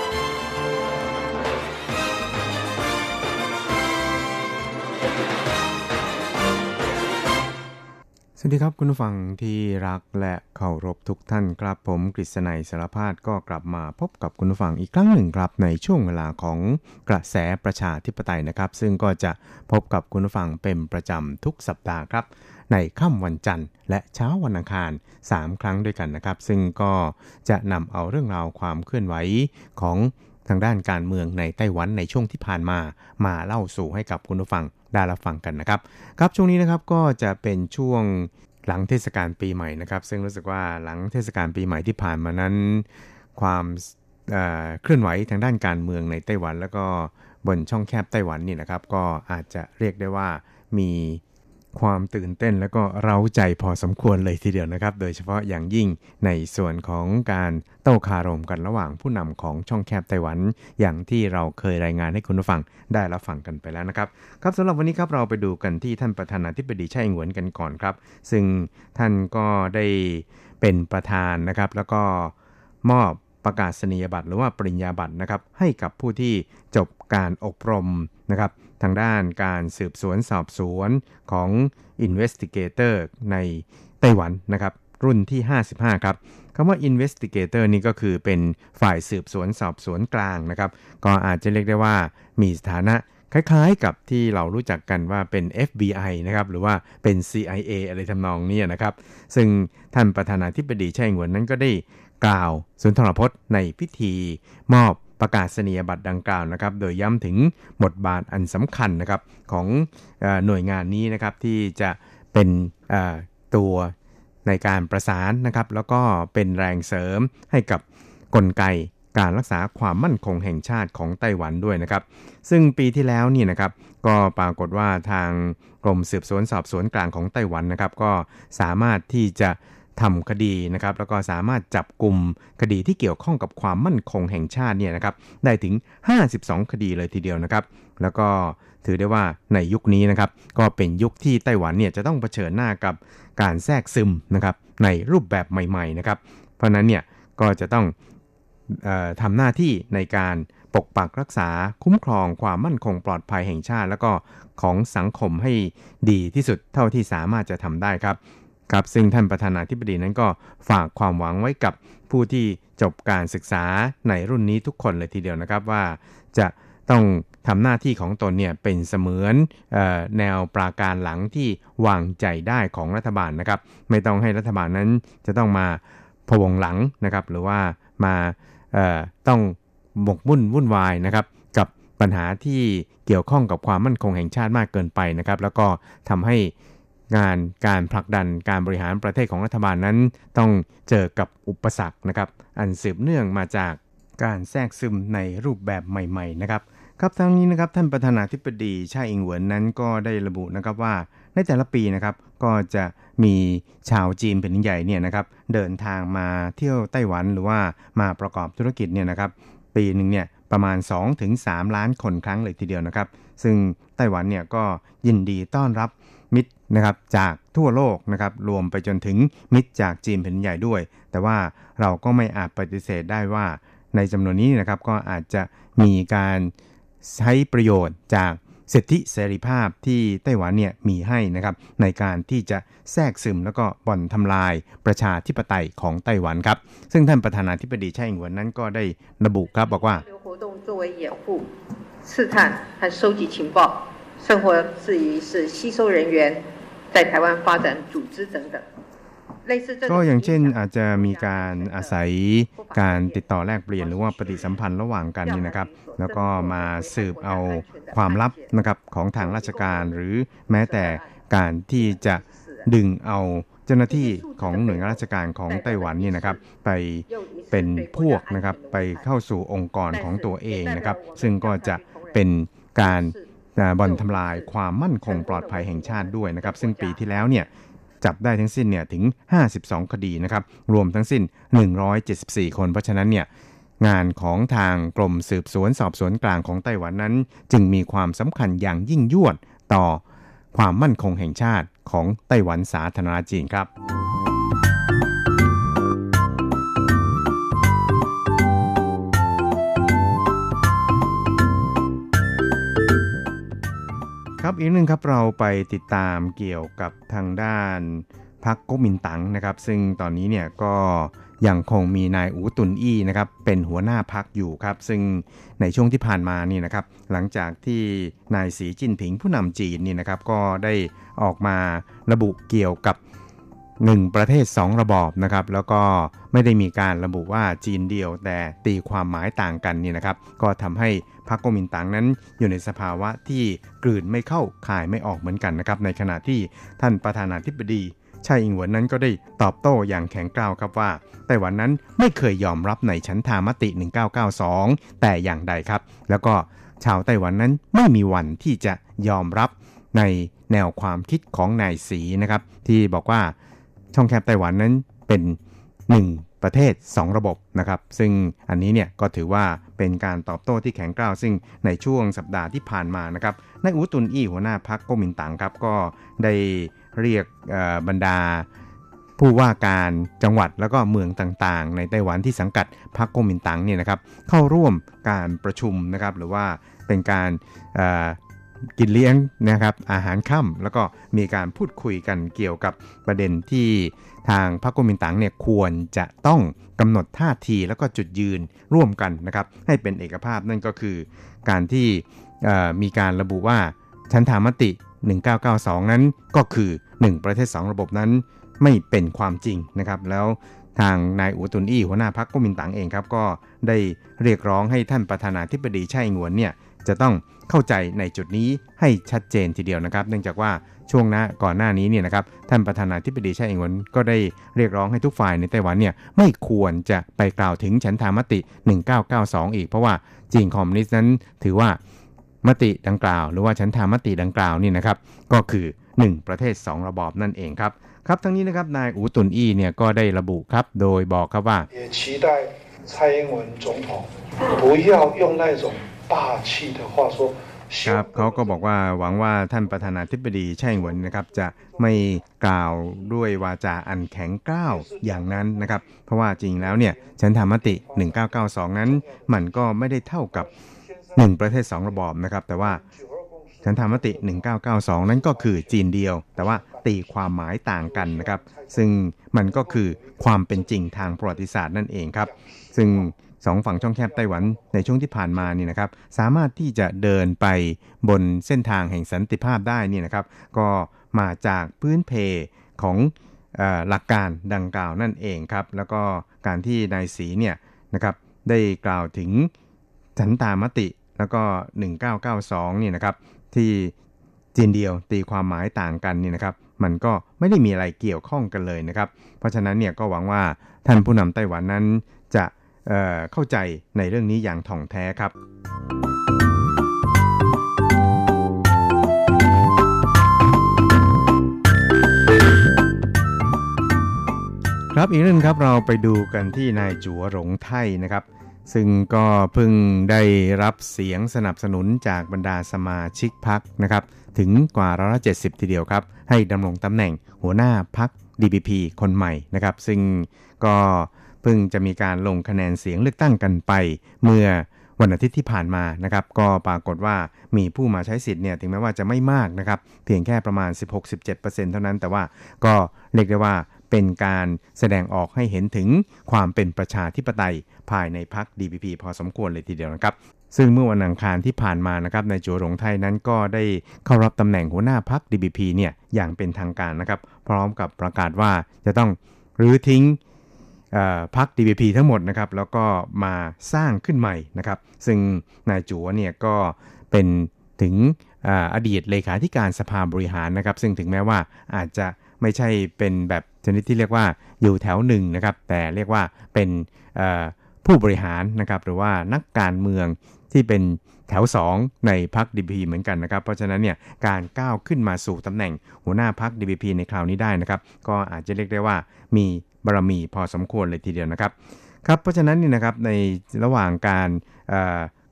สวัสดีครับคุณผู้ฟังที่รักและเคารพทุกท่านครับผมกฤษณัยสารภาพก็กลับมาพบกับคุณผู้ฟังอีกครั้งหนึ่งครับในช่วงเวลาของกระแสประชาธิปไตยนะครับซึ่งก็จะพบกับคุณผู้ฟังเป็นประจำทุกสัปดาห์ครับในค่ำวันจันทร์และเช้าวันอังคาร3ครั้งด้วยกันนะครับซึ่งก็จะนำเอาเรื่องราวความเคลื่อนไหวของทางด้านการเมืองในไต้หวันในช่วงที่ผ่านมามาเล่าสู่ให้กับคุณผู้ฟังได้รับฟังกันนะครับครับช่วงนี้นะครับก็จะเป็นช่วงหลังเทศกาลปีใหม่นะครับซึ่งรู้สึกว่าหลังเทศกาลปีใหม่ที่ผ่านมานั้นความเคลื่อนไหวทางด้านการเมืองในไต้หวันแล้วก็บนช่องแคบไต้หวันนี่นะครับก็อาจจะเรียกได้ว่ามีความตื่นเต้นแล้วก็เร้าใจพอสมควรเลยทีเดียวนะครับโดยเฉพาะอย่างยิ่งในส่วนของการโต้คารมกันระหว่างผู้นำของช่องแคบไต้หวันอย่างที่เราเคยรายงานให้คุณผู้ฟังได้รับฟังกันไปแล้วนะครับครับสำหรับวันนี้ครับเราไปดูกันที่ท่านประธานาธิบดีไช่อิงเหวินกันก่อนครับซึ่งท่านก็ได้เป็นประธานนะครับแล้วก็มอบประกาศนียบัตรหรือว่าปริญญาบัตรนะครับให้กับผู้ที่จบการอบรมนะครับทางด้านการสืบสวนสอบสวนของ Investigator ในไต้หวันนะครับรุ่นที่55ครับคำว่า Investigator นี่ก็คือเป็นฝ่ายสืบสวนสอบสวนกลางนะครับก็อาจจะเรียกได้ว่ามีสถานะคล้ายๆกับที่เรารู้จักกันว่าเป็น FBI นะครับหรือว่าเป็น CIA อะไรทำนองนี้นะครับซึ่งท่านประธานาธิบดีไช่อิงเหวินนั้นก็ได้กล่าวสุนทรพจน์ในพิธีมอบประกาศนียบัตรดังกล่าวนะครับโดยย้ำถึงบทบาทอันสำคัญนะครับของหน่วยงานนี้นะครับที่จะเป็นตัวในการประสานนะครับแล้วก็เป็นแรงเสริมให้กับกลไกการรักษาความมั่นคงแห่งชาติของไต้หวันด้วยนะครับซึ่งปีที่แล้วนี่นะครับก็ปรากฏว่าทางกรมสืบสวนสอบสวนกลางของไต้หวันนะครับก็สามารถที่จะทำคดีนะครับแล้วก็สามารถจับกลุ่มคดีที่เกี่ยวข้องกับความมั่นคงแห่งชาติเนี่ยนะครับได้ถึง52คดีเลยทีเดียวนะครับแล้วก็ถือได้ว่าในยุคนี้นะครับก็เป็นยุคที่ไต้หวันเนี่ยจะต้องเผชิญหน้ากับการแทรกซึมนะครับในรูปแบบใหม่ๆนะครับเพราะนั้นเนี่ยก็จะต้องทำหน้าที่ในการปกปักรักษาคุ้มครองความมั่นคงปลอดภัยแห่งชาติแล้วก็ของสังคมให้ดีที่สุดเท่าที่สามารถจะทำได้ครับครับซึ่งท่านประธานาธิบดีนั้นก็ฝากความหวังไว้กับผู้ที่จบการศึกษาในรุ่นนี้ทุกคนเลยทีเดียวนะครับว่าจะต้องทำหน้าที่ของตนเนี่ยเป็นเสมือนแนวปราการหลังที่วางใจได้ของรัฐบาลนะครับไม่ต้องให้รัฐบาลนั้นจะต้องมาพะวงหลังนะครับหรือว่ามาต้องหมกมุ่นวุ่นวายนะครับกับปัญหาที่เกี่ยวข้องกับความมั่นคงแห่งชาติมากเกินไปนะครับแล้วก็ทำให้งานการผลักดันการบริหารประเทศของรัฐบาลนั้นต้องเจอกับอุปสรรคนะครับอันสืบเนื่องมาจากการแทรกซึมในรูปแบบใหม่ๆนะครับครับทั้งนี้นะครับท่านประธานาธิบดีไช่อิงเหวินนั้นก็ได้ระบุนะครับว่าในแต่ละปีนะครับก็จะมีชาวจีนเป็นใหญ่เนี่ยนะครับเดินทางมาเที่ยวไต้หวันหรือว่ามาประกอบธุรกิจเนี่ยนะครับปีนึงเนี่ยประมาณ 2-3 ล้านคนครั้งเลยทีเดียวนะครับซึ่งไต้หวันเนี่ยก็ยินดีต้อนรับมิตรนะครับจากทั่วโลกนะครับรวมไปจนถึงมิตรจากจีนแผ่นใหญ่ด้วยแต่ว่าเราก็ไม่อาจปฏิเสธได้ว่าในจำนวนนี้นะครับก็อาจจะมีการใช้ประโยชน์จากสิทธิเสรีภาพที่ไต้หวันเนี่ยมีให้นะครับในการที่จะแทรกซึมแล้วก็บ่อนทำลายประชาธิปไตยของไต้หวันครับซึ่งท่านประธานาธิบดีไช่อิงเหวินนั้นก็ได้ระบุครับบอกว่า生活至于是吸收人员在台湾发展组织等等ก็อย่างเช่นอาจจะมีการอาศัยการติดต่อแลกเปลี่ยนหรือว่าปฏิสัมพันธ์ระหว่างกันนี่นะครับแล้วก็มาสืบเอาความลับนะครับของทางราชการหรือแม้แต่การที่จะดึงเอาเจ้าหน้าที่ของหน่วยงานราชการของไต้หวันนี่นะครับไปเป็นพวกนะครับไปเข้าสู่องค์กรของตัวเองนะครับซึ่งก็จะเป็นการบ่อนทำลายความมั่นคงปลอดภัยแห่งชาติด้วยนะครับซึ่งปีที่แล้วเนี่ยจับได้ทั้งสิ้นเนี่ยถึง52คดีนะครับรวมทั้งสิ้น174คนเพราะฉะนั้นเนี่ยงานของทางกรมสืบสวนสอบสวนกลางของไต้หวันนั้นจึงมีความสำคัญอย่างยิ่งยวดต่อความมั่นคงแห่งชาติของไต้หวันสาธารณรัฐจีนครับครับอีกหนึ่งครับเราไปติดตามเกี่ยวกับทางด้านพรรคก๊กมินตั๋งนะครับซึ่งตอนนี้เนี่ยก็ยังคงมีนายอู๋ตุนอี้นะครับเป็นหัวหน้าพรรคอยู่ครับซึ่งในช่วงที่ผ่านมานี่นะครับหลังจากที่นายสีจิ้นผิงผู้นำจีนนี่นะครับก็ได้ออกมาระบุเกี่ยวกับ1ประเทศ2ระบอบนะครับแล้วก็ไม่ได้มีการระบุว่าจีนเดียวแต่ตีความหมายต่างกันนี่นะครับก็ทำให้พรรคก๊กมินตั๋งนั้นอยู่ในสภาวะที่กลืนไม่เข้าคายไม่ออกเหมือนกันนะครับในขณะที่ท่านประธานาธิบดีไช่อิงเหวินนั้นก็ได้ตอบโต้อย่างแข็งกร้าวครับว่าไต้หวันนั้นไม่เคยยอมรับในฉันทามติ1992แต่อย่างใดครับแล้วก็ชาวไต้หวันนั้นไม่มีวันที่จะยอมรับในแนวความคิดของนายสีนะครับที่บอกว่าช่องแคบไต้หวันนั้นเป็น1ประเทศ2ระบบนะครับซึ่งอันนี้เนี่ยก็ถือว่าเป็นการตอบโต้ที่แข็งกร้าวซึ่งในช่วงสัปดาห์ที่ผ่านมานะครับนายอู๋ตุนอี้หัวหน้าพรรคก๊กมินตั๋งครับก็ได้เรียกบรรดาผู้ว่าการจังหวัดแล้วก็เมืองต่างๆในไต้หวันที่สังกัดพรรคก๊กมินตั๋งเนี่ยนะครับเข้าร่วมการประชุมนะครับหรือว่าเป็นการกินเลี้ยงนะครับอาหารค่ำแล้วก็มีการพูดคุยกันเกี่ยวกับประเด็นที่ทางพรรคก๊กมินตั๋งเนี่ยควรจะต้องกำหนดท่าทีแล้วก็จุดยืนร่วมกันนะครับให้เป็นเอกภาพนั่นก็คือการที่มีการระบุว่าฉันทามติ1992นั้นก็คือ1ประเทศ2ระบบนั้นไม่เป็นความจริงนะครับแล้วทางนายอู๋ตุนอี้หัวหน้าพรรคก๊กมินตั๋งเองครับก็ได้เรียกร้องให้ท่านประธานาธิบดีไช่อิงเหวินเนี่ยจะต้องเข้าใจในจุดนี้ให้ชัดเจนทีเดียวนะครับเนื่องจากว่าช่วงก่อนหน้านี้เนี่ยนะครับท่านประธานาธิบดีไช่อิงเหวินก็ได้เรียกร้องให้ทุกฝ่ายในไต้หวันเนี่ยไม่ควรจะไปกล่าวถึงฉันทามติ1992อีกเพราะว่าจีนคอมมิวนิสต์นั้นถือว่ามติดังกล่าวหรือว่าฉันทามติดังกล่าวนี่นะครับก็คือ1ประเทศ2ระบอบนั่นเองครับครับทั้งนี้นะครับนายอู๋ตุนอี้เนี่ยก็ได้ระบุครับโดยบอกครับว่าครับเขาก็บอกว่าหวังว่าท่านประธานาธิบดีไช่อิงเหวินนะครับจะไม่กล่าวด้วยวาจาอันแข็งกร้าวอย่างนั้นนะครับเพราะว่าจริงแล้วเนี่ยฉันทามติ1992นั้นมันก็ไม่ได้เท่ากับ1ประเทศ2ระบอบนะครับแต่ว่าฉันทามติ1992นั้นก็คือจีนเดียวแต่ว่าตีความหมายต่างกันนะครับซึ่งมันก็คือความเป็นจริงทางประวัติศาสตร์นั่นเองครับซึ่ง2ฝั่งช่องแคบไต้หวันในช่วงที่ผ่านมานี่นะครับสามารถที่จะเดินไปบนเส้นทางแห่งสันติภาพได้นี่นะครับก็มาจากพื้นเพของหลักการดังกล่าวนั่นเองครับแล้วก็การที่นายสีเนี่ยนะครับได้กล่าวถึงฉันทามติแล้วก็1992นี่นะครับที่จีนเดียวตีความหมายต่างกันนี่นะครับมันก็ไม่ได้มีอะไรเกี่ยวข้องกันเลยนะครับเพราะฉะนั้นเนี่ยก็หวังว่าท่านผู้นำไต้หวันนั้นจะเข้าใจในเรื่องนี้อย่างถ่องแท้ครับครับอีกเรื่องครับเราไปดูกันที่นายจั๋วหลงไท่นะครับซึ่งก็เพิ่งได้รับเสียงสนับสนุนจากบรรดาสมาชิกพรรคนะครับถึงกว่า170ทีเดียวครับให้ดำรงตำแหน่งหัวหน้าพรรค DPP คนใหม่นะครับซึ่งก็เพิ่งจะมีการลงคะแนนเสียงเลือกตั้งกันไปเมื่อวันอาทิตย์ที่ผ่านมานะครับก็ปรากฏว่ามีผู้มาใช้สิทธิ์เนี่ยถึงแม้ว่าจะไม่มากนะครับเพียงแค่ประมาณ 16-17% เท่านั้นแต่ว่าก็เรียกได้ว่าเป็นการแสดงออกให้เห็นถึงความเป็นประชาธิปไตยภายในพรรค DPP พอสมควรเลยทีเดียวนะครับซึ่งเมื่อวันอังคารที่ผ่านมานะครับนายจั๋วหลงไท่นั้นก็ได้เข้ารับตำแหน่งหัวหน้าพรรค DPP เนี่ยอย่างเป็นทางการนะครับพร้อมกับประกาศว่าจะต้อง หรือทิ้งพรรค DPP ทั้งหมดนะครับแล้วก็มาสร้างขึ้นใหม่นะครับซึ่งนายจัวเนี่ยก็เป็นถึงอดีตเลขาธิการสภาบริหารนะครับซึ่งถึงแม้ว่าอาจจะไม่ใช่เป็นแบบชนิดที่เรียกว่าอยู่แถวหนึ่งนะครับแต่เรียกว่าเป็นผู้บริหารนะครับหรือว่านักการเมืองที่เป็นแถว2ในพรรค DPP เหมือนกันนะครับเพราะฉะนั้นเนี่ยการก้าวขึ้นมาสู่ตำแหน่งหัวหน้าพรรค DPP ในคราวนี้ได้นะครับก็อาจจะเรียกได้ว่ามีบารมีพอสมควรเลยทีเดียวนะครับครับเพราะฉะนั้นนี่นะครับในระหว่างการ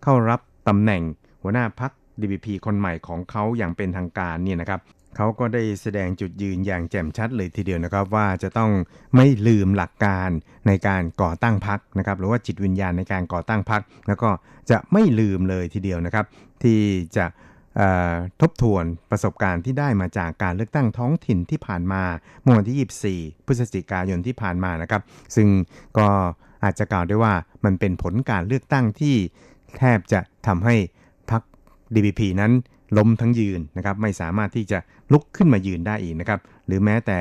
เข้ารับตำแหน่งหัวหน้าพรรค DPP คนใหม่ของเขาอย่างเป็นทางการเนี่ยนะครับเขาก็ได้แสดงจุดยืนอย่างแจ่มชัดเลยทีเดียวนะครับว่าจะต้องไม่ลืมหลักการในการก่อตั้งพรรคนะครับหรือว่าจิตวิญญาณในการก่อตั้งพรรคแล้วก็จะไม่ลืมเลยทีเดียวนะครับที่จะทบทวนประสบการณ์ที่ได้มาจากการเลือกตั้งท้องถิ่นที่ผ่านมาเมื่อวันที่24พฤศจิกายนที่ผ่านมานะครับซึ่งก็อาจจะกล่าวได้ว่ามันเป็นผลการเลือกตั้งที่แทบจะทำให้พรรค DPP นั้นล้มทั้งยืนนะครับไม่สามารถที่จะลุกขึ้นมายืนได้อีกนะครับหรือแม้แต่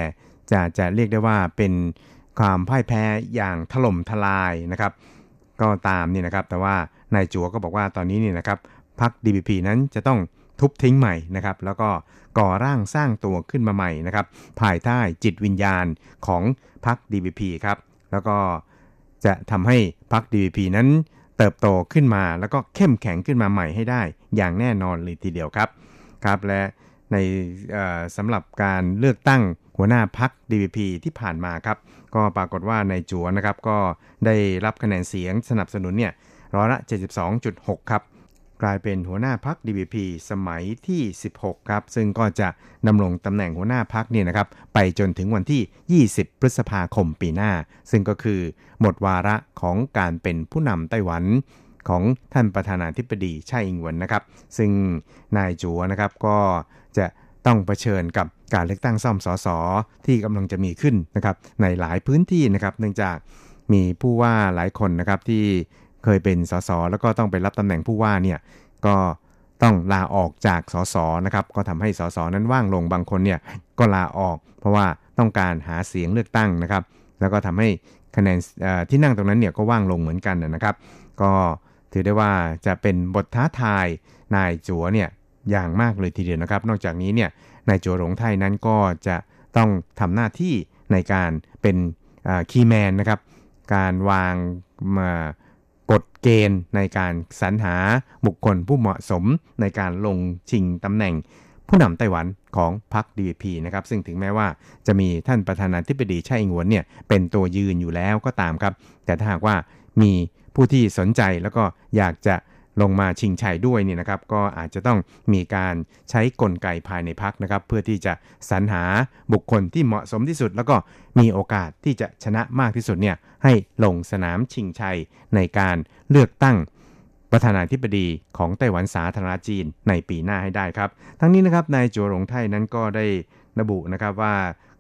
จะเรียกได้ว่าเป็นความพ่ายแพ้อย่างถล่มทลายนะครับก็ตามนี่นะครับแต่ว่านายจัวก็บอกว่าตอนนี้นี่นะครับพรรค DPP นั้นจะต้องทุบทิ้งใหม่นะครับแล้วก็ก่อร่างสร้างตัวขึ้นมาใหม่นะครับภายใต้จิตวิญญาณของพรรค DPP ครับแล้วก็จะทำให้พรรค DPP นั้นเติบโตขึ้นมาแล้วก็เข้มแข็งขึ้นมาใหม่ให้ได้อย่างแน่นอนเลยทีเดียวครับครับและในสำหรับการเลือกตั้งหัวหน้าพรรค DPP ที่ผ่านมาครับก็ปรากฏว่านายจัวนะครับก็ได้รับคะแนนเสียงสนับสนุนเนี่ยร้อยละ 72.6 ครับกลายเป็นหัวหน้าพรรค DPP สมัยที่16ครับซึ่งก็จะดำรงตำแหน่งหัวหน้าพรรคเนี่ยนะครับไปจนถึงวันที่20พฤษภาคมปีหน้าซึ่งก็คือหมดวาระของการเป็นผู้นำไต้หวันของท่านประธานาธิบดีไช่อิงเหวินนะครับซึ่งนายจัวนะครับก็จะต้องเผชิญกับการเลือกตั้งซ่อมสสที่กำลังจะมีขึ้นนะครับในหลายพื้นที่นะครับเนื่องจากมีผู้ว่าหลายคนนะครับที่เคยเป็นสสแล้วก็ต้องไปรับตำแหน่งผู้ว่าเนี่ยก็ต้องลาออกจากสสนะครับก็ทำให้สสนั้นว่างลงบางคนเนี่ยก็ลาออกเพราะว่าต้องการหาเสียงเลือกตั้งนะครับแล้วก็ทำให้คะแนนที่นั่งตรงนั้นเนี่ยก็ว่างลงเหมือนกันนะครับก็ถือได้ว่าจะเป็นบทท้าทายนายจัวเนี่ยอย่างมากเลยทีเดียวนะครับนอกจากนี้เนี่ยนายจัวหลงไทยนั้นก็จะต้องทำหน้าที่ในการเป็นคีย์แมนนะครับการวางมากฎเกณฑ์ในการสรรหาบุคคลผู้เหมาะสมในการลงชิงตำแหน่งผู้นำไต้หวันของพรรค DPP นะครับซึ่งถึงแม้ว่าจะมีท่านประธานาธิบดีไช่อิงเหวินเนี่ยเป็นตัวยืนอยู่แล้วก็ตามครับแต่ถ้าหากว่ามีผู้ที่สนใจแล้วก็อยากจะลงมาชิงชัยด้วยเนี่ยนะครับก็อาจจะต้องมีการใช้กลไกภายในพรรคนะครับเพื่อที่จะสรรหาบุคคลที่เหมาะสมที่สุดแล้วก็มีโอกาสที่จะชนะมากที่สุดเนี่ยให้ลงสนามชิงชัยในการเลือกตั้งประธานาธิบดีของไต้หวันสาธารณรัฐจีนในปีหน้าให้ได้ครับทั้งนี้นะครับนายจัวหลงไทยนั้นก็ได้ระบุนะครับว่า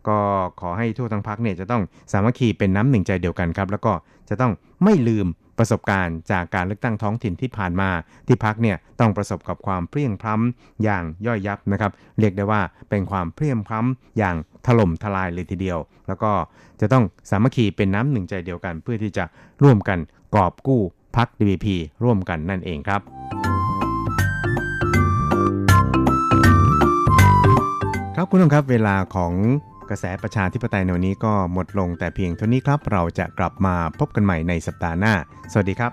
ก็ขอให้ทั่วทั้งพรรคเนี่ยจะต้องสามัคคีเป็นน้ำหนึ่งใจเดียวกันครับแล้วก็จะต้องไม่ลืมประสบการณ์จากการเลือกตั้งท้องถิ่นที่ผ่านมาที่พรรคเนี่ยต้องประสบกับความเพลี่ยงพล้ำอย่างย่อยยับนะครับเรียกได้ว่าเป็นความเพลี่ยงพล้ำอย่างถล่มทลายเลยทีเดียวแล้วก็จะต้องสามัคคีเป็นน้ำหนึ่งใจเดียวกันเพื่อที่จะร่วมกันกอบกู้พรรค DPP ร่วมกันนั่นเองครับครับคุณผู้ชมครับเวลาของกระแสประชาธิปไตยในวันนี้ก็หมดลงแต่เพียงเท่านี้ครับเราจะกลับมาพบกันใหม่ในสัปดาห์หน้าสวัสดีครับ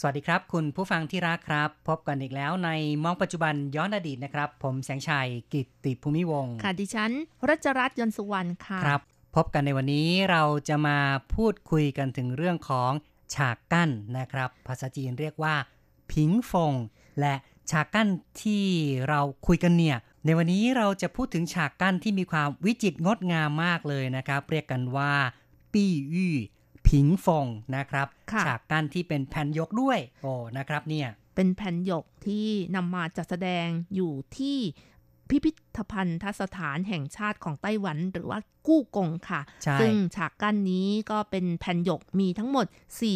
สวัสดีครับคุณผู้ฟังที่รักครับพบกันอีกแล้วในมองปัจจุบันย้อนอดีตนะครับผมแสงชัยกิตติภูมิวงศ์ค่ะดิฉันรจรัตน์ยนต์สุวรรณค่ะครับพบกันในวันนี้เราจะมาพูดคุยกันถึงเรื่องของฉากกั้นนะครับภาษาจีนเรียกว่าผิงฟงและฉากกั้นที่เราคุยกันเนี่ยในวันนี้เราจะพูดถึงฉากกั้นที่มีความวิจิตรงดงามมากเลยนะครับเรียกกันว่าปี้อี้ผิงฟงนะครับฉากกั้นที่เป็นแผ่นยกด้วยโอ้นะครับเนี่ยเป็นแผ่นยกที่นำมาจัดแสดงอยู่ที่พิพิธภัณฑสถานแห่งชาติของไต้หวันหรือว่ากู้กงค่ะซึ่งฉากกั้นนี้ก็เป็นแผ่นหยกมีทั้งหมด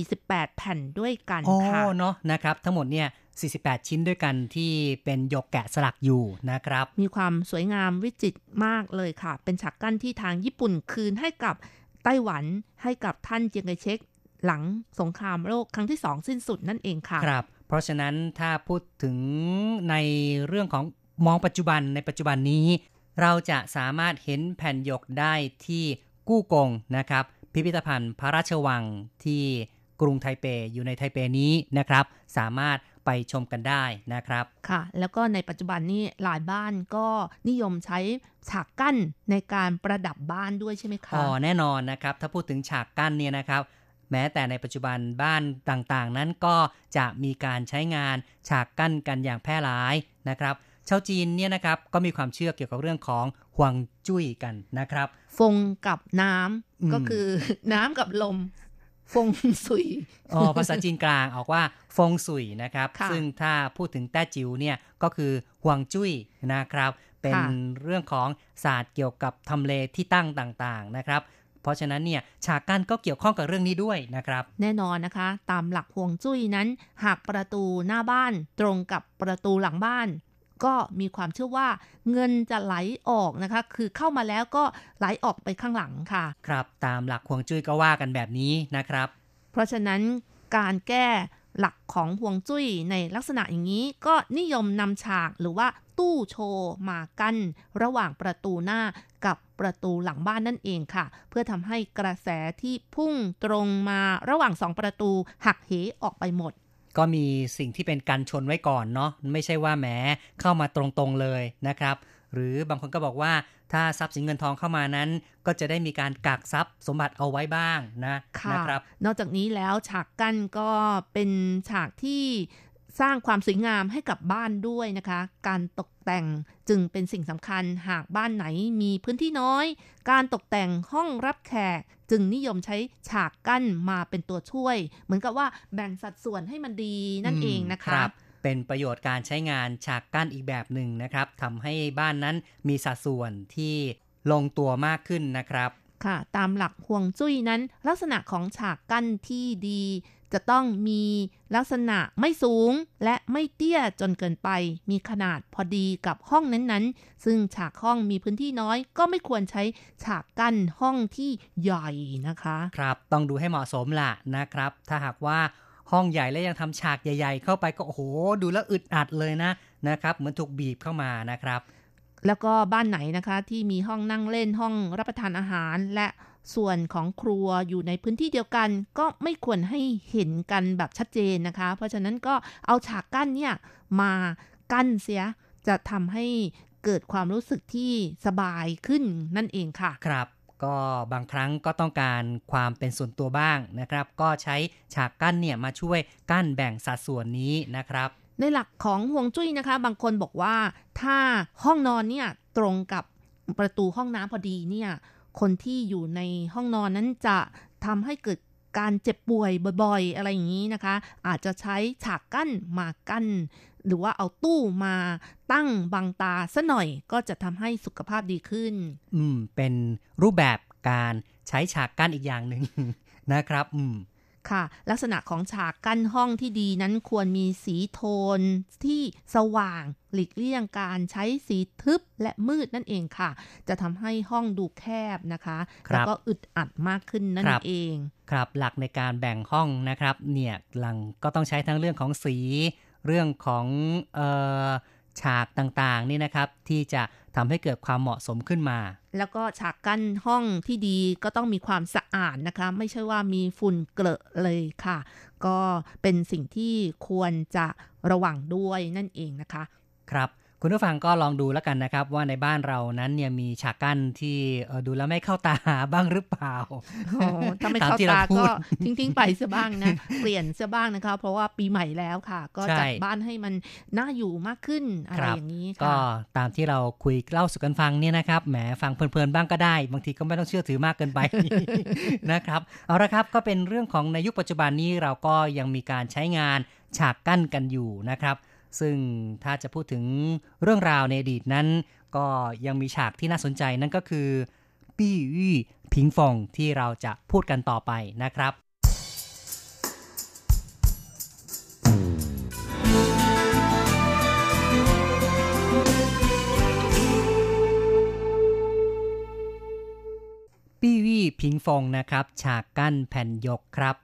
48แผ่นด้วยกันค่ะเนาะนะครับทั้งหมดเนี่ย48ชิ้นด้วยกันที่เป็นหยกแกะสลักอยู่นะครับมีความสวยงามวิจิตรมากเลยค่ะเป็นฉากกั้นที่ทางญี่ปุ่นคืนให้กับไต้หวันให้กับท่านเจียงไคเชกหลังสงครามโลกครั้งที่2สิ้นสุดนั่นเองค่ะครับเพราะฉะนั้นถ้าพูดถึงในเรื่องของมองปัจจุบันในปัจจุบันนี้เราจะสามารถเห็นแผ่นหยกได้ที่กู้กงนะครับพิพิธภัณฑ์พระราชวังที่กรุงไทเปอยู่ในไทเปนี้นะครับสามารถไปชมกันได้นะครับค่ะแล้วก็ในปัจจุบันนี้หลายบ้านก็นิยมใช้ฉากกั้นในการประดับบ้านด้วยใช่ไหมคะอ๋อแน่นอนนะครับถ้าพูดถึงฉากกั้นเนี่ยนะครับแม้แต่ในปัจจุบันบ้านต่างๆนั้นก็จะมีการใช้งานฉากกั้นกันอย่างแพร่หลายนะครับชาวจีนเนี่ยนะครับก็มีความเชื่อเกี่ยวกับเรื่องของฮวงจุ้ยกันนะครับฟงกับน้ำก็คือน้ำกับลมฟงสุยภาษาจีนกลางออกว่าฟงสุยนะครับซึ่งถ้าพูดถึงแต้จิ๋วเนี่ยก็คือฮวงจุ้ยนะครับเป็นเรื่องของศาสตร์เกี่ยวกับทำเลที่ตั้งต่างๆนะครับเพราะฉะนั้นเนี่ยฉากกั้นก็เกี่ยวข้องกับเรื่องนี้ด้วยนะครับแน่นอนนะคะตามหลักฮวงจุ้ยนั้นหากประตูหน้าบ้านตรงกับประตูหลังบ้านก็มีความเชื่อว่าเงินจะไหลออกนะคะคือเข้ามาแล้วก็ไหลออกไปข้างหลังค่ะครับตามหลักฮวงจุ้ยก็ว่ากันแบบนี้นะครับเพราะฉะนั้นการแก้หลักของฮวงจุ้ยในลักษณะอย่างนี้ก็นิยมนำฉากหรือว่าตู้โชว์มากั้นระหว่างประตูหน้ากับประตูหลังบ้านนั่นเองค่ะเพื่อทำให้กระแสที่พุ่งตรงมาระหว่าง2ประตูหักเหออกไปหมดก็มีสิ่งที่เป็นการชนไว้ก่อนเนาะไม่ใช่ว่าแหมเข้ามาตรงๆเลยนะครับหรือบางคนก็บอกว่าถ้าทรัพย์สินเงินทองเข้ามานั้นก็จะได้มีการกักทรัพย์สมบัติเอาไว้บ้างนะครับนอกจากนี้แล้วฉากกั้นก็เป็นฉากที่สร้างความสวยงามให้กับบ้านด้วยนะคะการตกแต่งจึงเป็นสิ่งสำคัญหากบ้านไหนมีพื้นที่น้อยการตกแต่งห้องรับแขกจึงนิยมใช้ฉากกั้นมาเป็นตัวช่วยเหมือนกับว่าแบ่งสัดส่วนให้มันดีนั่นเองนะคะเป็นประโยชน์การใช้งานฉากกั้นอีกแบบหนึ่งนะครับทำให้บ้านนั้นมีสัดส่วนที่ลงตัวมากขึ้นนะครับค่ะตามหลักฮวงจุ้ยนั้นลักษณะของฉากกั้นที่ดีจะต้องมีลักษณะไม่สูงและไม่เตี้ยจนเกินไปมีขนาดพอดีกับห้องนั้นๆซึ่งฉากห้องมีพื้นที่น้อยก็ไม่ควรใช้ฉากกั้นห้องที่ใหญ่นะคะครับต้องดูให้เหมาะสมละนะครับถ้าหากว่าห้องใหญ่และยังทำฉากใหญ่ๆเข้าไปก็โอ้โหดูแล้วอึดอัดเลยนะครับเหมือนถูกบีบเข้ามานะครับแล้วก็บ้านไหนนะคะที่มีห้องนั่งเล่นห้องรับประทานอาหารและส่วนของครัวอยู่ในพื้นที่เดียวกันก็ไม่ควรให้เห็นกันแบบชัดเจนนะคะเพราะฉะนั้นก็เอาฉากกั้นเนี่ยมากั้นเสียจะทำให้เกิดความรู้สึกที่สบายขึ้นนั่นเองค่ะครับก็บางครั้งก็ต้องการความเป็นส่วนตัวบ้างนะครับก็ใช้ฉากกั้นเนี่ยมาช่วยกั้นแบ่งสัดส่วนนี้นะครับในหลักของฮวงจุ้ยนะคะบางคนบอกว่าถ้าห้องนอนเนี่ยตรงกับประตูห้องน้ำพอดีเนี่ยคนที่อยู่ในห้องนอนนั้นจะทำให้เกิดการเจ็บป่วยบ่อยๆอะไรอย่างนี้นะคะอาจจะใช้ฉากกั้นมากั้นหรือว่าเอาตู้มาตั้งบังตาซะหน่อยก็จะทำให้สุขภาพดีขึ้นเป็นรูปแบบการใช้ฉากกั้นอีกอย่างหนึ่งนะครับ ค่ะลักษณะของฉากกั้นห้องที่ดีนั้นควรมีสีโทนที่สว่างหลีกเลี่ยงการใช้สีทึบและมืดนั่นเองค่ะจะทำให้ห้องดูแคบนะคะแล้วก็อึดอัดมากขึ้นนั่นเองครับหลักในการแบ่งห้องนะครับเนี่ยหลังก็ต้องใช้ทั้งเรื่องของสีเรื่องของฉากต่างๆนี่นะครับที่จะทำให้เกิดความเหมาะสมขึ้นมาแล้วก็ฉากกั้นห้องที่ดีก็ต้องมีความสะอาดนะคะไม่ใช่ว่ามีฝุ่นเกลอะเลยค่ะก็เป็นสิ่งที่ควรจะระวังด้วยนั่นเองนะคะครับคุณผู้ฟังก็ลองดูแล้วกันนะครับว่าในบ้านเรานั้นเนี่ยมีฉากกั้นที่ดูแล้วไม่เข้าตาบ้างหรือเปล่าถ้าไม่เข้าตาก็ทิ้งๆไปซะบ้างนะเปลี่ยนซะบ้างนะคะเพราะว่าปีใหม่แล้วค่ะก็จัดบ้านให้มันน่าอยู่มากขึ้นอะไรอย่างนี้ค่ะก็ตามที่เราคุยเล่าสู่กันฟังเนี่ยนะครับแหมฟังเพลินๆบ้างก็ได้บางทีก็ไม่ต้องเชื่อถือมากเกินไปนะครับเอาละครับก็เป็นเรื่องของในยุคปัจจุบันนี้เราก็ยังมีการใช้งานฉากกั้นกันอยู่นะครับซึ่งถ้าจะพูดถึงเรื่องราวในอดีตนั้นก็ยังมีฉากที่น่าสนใจนั่นก็คือปี้อี้ผิงฟงที่เราจะพูดกันต่อไปนะครับปี้อี้ผิงฟงนะครับฉากกั้นแผ่นยกครับ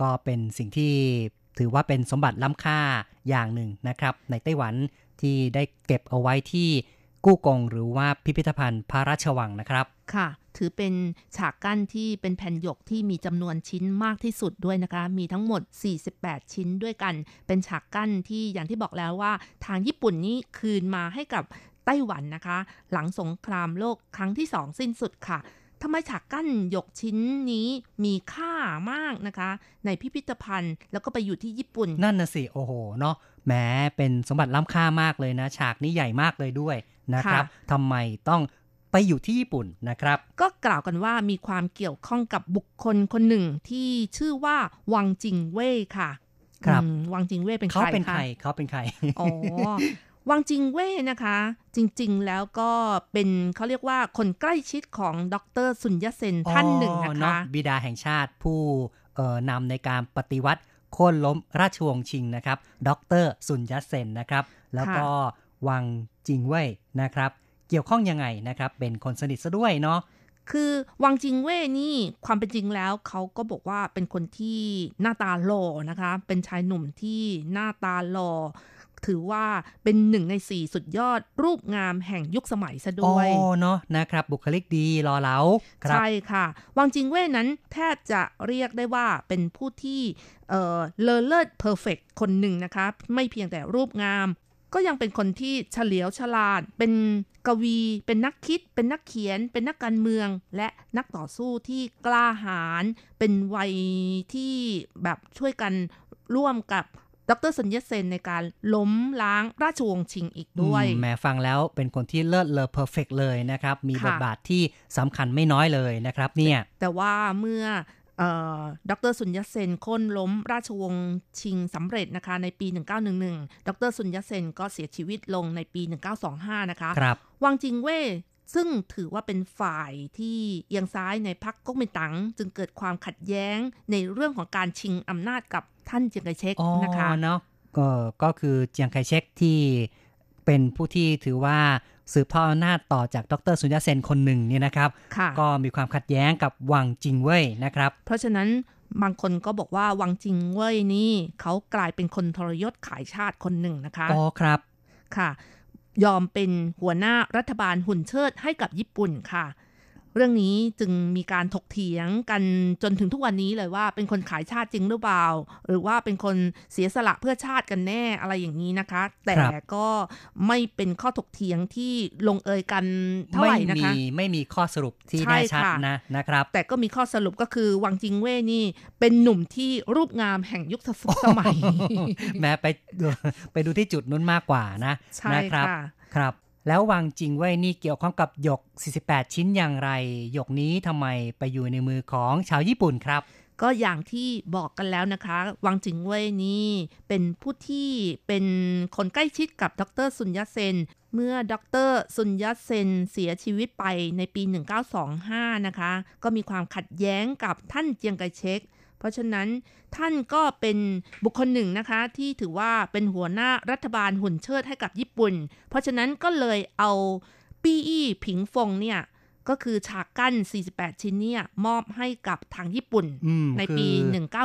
ก็เป็นสิ่งที่ถือว่าเป็นสมบัติล้ำค่าอย่างหนึ่งนะครับในไต้หวันที่ได้เก็บเอาไว้ที่กู้กงหรือว่าพิพิธภัณฑ์พระราชวังนะครับค่ะถือเป็นฉากกั้นที่เป็นแผ่นหยกที่มีจำนวนชิ้นมากที่สุดด้วยนะคะมีทั้งหมด48ชิ้นด้วยกันเป็นฉากกั้นที่อย่างที่บอกแล้วว่าทางญี่ปุ่นนี้คืนมาให้กับไต้หวันนะคะหลังสงครามโลกครั้งที่2สิ้นสุดค่ะทำไมฉากกั้นหยกชิ้นนี้มีค่ามากนะคะในพิพิธภัณฑ์แล้วก็ไปอยู่ที่ญี่ปุ่นนั่นน่ะสิโอ้โหเนาะแหมเป็นสมบัติล้ำค่ามากเลยนะฉากนี้ใหญ่มากเลยด้วยนะครับทำไมต้องไปอยู่ที่ญี่ปุ่นนะครับก็กล่าวกันว่ามีความเกี่ยวข้องกับบุคคลคนหนึ่งที่ชื่อว่าวังจิงเว่ยค่ะครับวังจิงเว่ยเป็นใครคะเขาเป็นใครอ๋อวังจิงเว่ยนะคะจริงๆแล้วก็เป็นเขาเรียกว่าคนใกล้ชิดของดร.สุญญเซนท่านหนึ่งนะคะบิดาแห่งชาติผู้นำในการปฏิวัติโค่นล้มราชวงศ์ชิงนะครับดร.สุญญเซนนะครับแล้วก็วังจิงเว่ยนะครับเกี่ยวข้องยังไงนะครับเป็นคนสนิทซะด้วยเนาะคือวังจิงเว่ยนี่ความเป็นจริงแล้วเขาก็บอกว่าเป็นคนที่หน้าตาหล่อนะคะเป็นชายหนุ่มที่หน้าตาหล่อถือว่าเป็น1 ใน 4สุดยอดรูปงามแห่งยุคสมัยซะด้วยโอ้เนาะนะครับบุคลิกดีหล่อเหลาใช่ค่ะวังจิงเว่ยนั้นแทบจะเรียกได้ว่าเป็นผู้ที่เลอเลิศเพอร์เฟคคนหนึ่งนะคะไม่เพียงแต่รูปงามก็ยังเป็นคนที่เฉลียวฉลาดเป็นกวีเป็นนักคิดเป็นนักเขียนเป็นนักการเมืองและนักต่อสู้ที่กล้าหาญเป็นวัยที่แบบช่วยกันร่วมกับดร.สุญญเซนในการล้มล้างราชวงศ์ชิงอีกด้วยแม้ฟังแล้วเป็นคนที่เลิศเลอเพอร์เฟคเลยนะครับมีบทบาทที่สำคัญไม่น้อยเลยนะครับเนี่ยแต่ว่าเมื่อดร.สุญญเซนโค่นล้มราชวงศ์ชิงสำเร็จนะคะในปี1911ดร.สุญญเซนก็เสียชีวิตลงในปี1925นะคะครับวังจิงเว่ยซึ่งถือว่าเป็นฝ่ายที่เอียงซ้ายในพรรคก๊กมินตั๋งจึงเกิดความขัดแย้งในเรื่องของการชิงอำนาจกับท่านเจียงไคเชกนะคะเนาะก็คือเจียงไคเชกที่เป็นผู้ที่ถือว่าสืบทอดอำนาจต่อจากดร.สุญญเซนคนหนึ่งเนี่ยนะครับก็มีความขัดแย้งกับวังจิงเว่ยนะครับเพราะฉะนั้นบางคนก็บอกว่าวังจิงเว่ยนี่เขากลายเป็นคนทรยศขายชาติคนหนึ่งนะคะอ๋อครับค่ะยอมเป็นหัวหน้ารัฐบาลหุ่นเชิดให้กับญี่ปุ่นค่ะเรื่องนี้จึงมีการถกเถียงกันจนถึงทุกวันนี้เลยว่าเป็นคนขายชาติจริงหรือเปล่าหรือว่าเป็นคนเสียสละเพื่อชาติกันแน่อะไรอย่างนี้นะคะแต่ก็ไม่เป็นข้อถกเถียงที่ลงเอยกันเท่าไหร่นะคะไม่มีข้อสรุปที่แน่ชัดนะครับแต่ก็มีข้อสรุปก็คือวังจิงเว่ยนี่เป็นหนุ่มที่รูปงามแห่งยุคสมัยแม้ไปดูที่จุดนั้นมากกว่านะใช่ค่ะครับแล้ววังจิงเว่ยนี่เกี่ยวข้องกับหยก48ชิ้นอย่างไรหยกนี้ทำไมไปอยู่ในมือของชาวญี่ปุ่นครับก็อย่างที่บอกกันแล้วนะคะวังจิงเว่ยนี่เป็นผู้ที่เป็นคนใกล้ชิดกับดร.สุญญเซนเมื่อดร.สุญญเซนเสียชีวิตไปในปี1925นะคะก็มีความขัดแย้งกับท่านเจียงไคเชกเพ ราะฉะนั้นท่านก็เป็นบุคคลหนึ่งนะคะที่ถือว่าเป็นหัวหน้ารัฐบาลหุ่นเชิดให้กับญี่ปุ่นเพราะฉะนั้นก็เลยเอาปี้อี้ผิงฟงเนี่ยก็คือฉากกั้น48ชิ้นเนี่ยมอบให้กับทางญี่ปุ่นในปี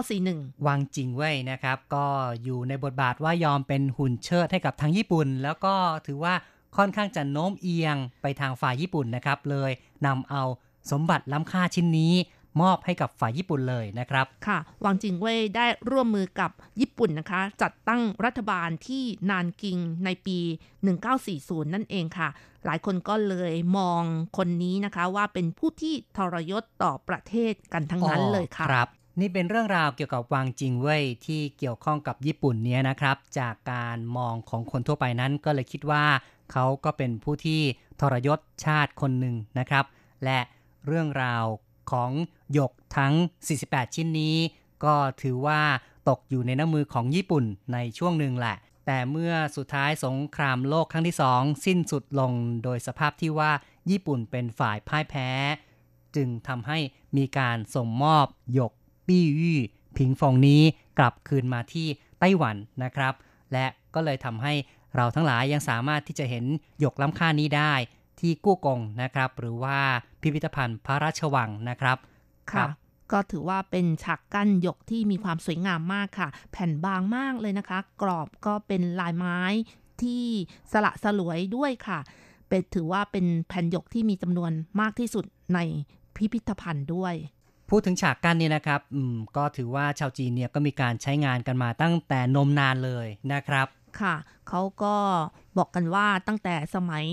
1941วางจริงไว้นะครับก็อยู่ในบทบาทว่ายอมเป็นหุ่นเชิดให้กับทางญี่ปุ่นแล้วก็ถือว่าค่อนข้างจะโน้มเอียงไปทางฝ่ายญี่ปุ่นนะครับเลยนำเอาสมบัติล้ำค่าชิ้นนี้มอบให้กับฝ่ายญี่ปุ่นเลยนะครับค่ะหวังจิงเว่ยได้ร่วมมือกับญี่ปุ่นนะคะจัดตั้งรัฐบาลที่นานกิงในปี1940นั่นเองค่ะหลายคนก็เลยมองคนนี้นะคะว่าเป็นผู้ที่ทรยศต่อประเทศกันทั้งนั้นเลยค่ะครับนี่เป็นเรื่องราวเกี่ยวกับหวังจิงเว่ยที่เกี่ยวข้องกับญี่ปุ่นเนี่ยนะครับจากการมองของคนทั่วไปนั้นก็เลยคิดว่าเขาก็เป็นผู้ที่ทรยศชาติคนหนึ่งนะครับและเรื่องราวของหยกทั้ง48ชิ้นนี้ก็ถือว่าตกอยู่ในน้ำมือของญี่ปุ่นในช่วงหนึ่งแหละแต่เมื่อสุดท้ายสงครามโลกครั้งที่2สิ้นสุดลงโดยสภาพที่ว่าญี่ปุ่นเป็นฝ่ายพ่ายแพ้จึงทำให้มีการส่งมอบหยกปี้อี้ผิงฟงนี้กลับคืนมาที่ไต้หวันนะครับและก็เลยทำให้เราทั้งหลายยังสามารถที่จะเห็นหยกล้ำค่านี้ได้ที่กู้กงนะครับหรือว่าพิพิธภัณฑ์พระราชวังนะครับค่ะก็ถือว่าเป็นฉากกั้นหยกที่มีความสวยงามมากค่ะแผ่นบางมากเลยนะคะกรอบก็เป็นลายไม้ที่สละสลวยด้วยค่ะเป็นถือว่าเป็นแผ่นหยกที่มีจำนวนมากที่สุดในพิพิธภัณฑ์ด้วยพูดถึงฉากกั้นนี่นะครับก็ถือว่าชาวจีนเนี่ยก็มีการใช้งานกันมาตั้งแต่นมนานเลยนะครับค่ะเขาก็บอกกันว่าตั้งแต่สมัย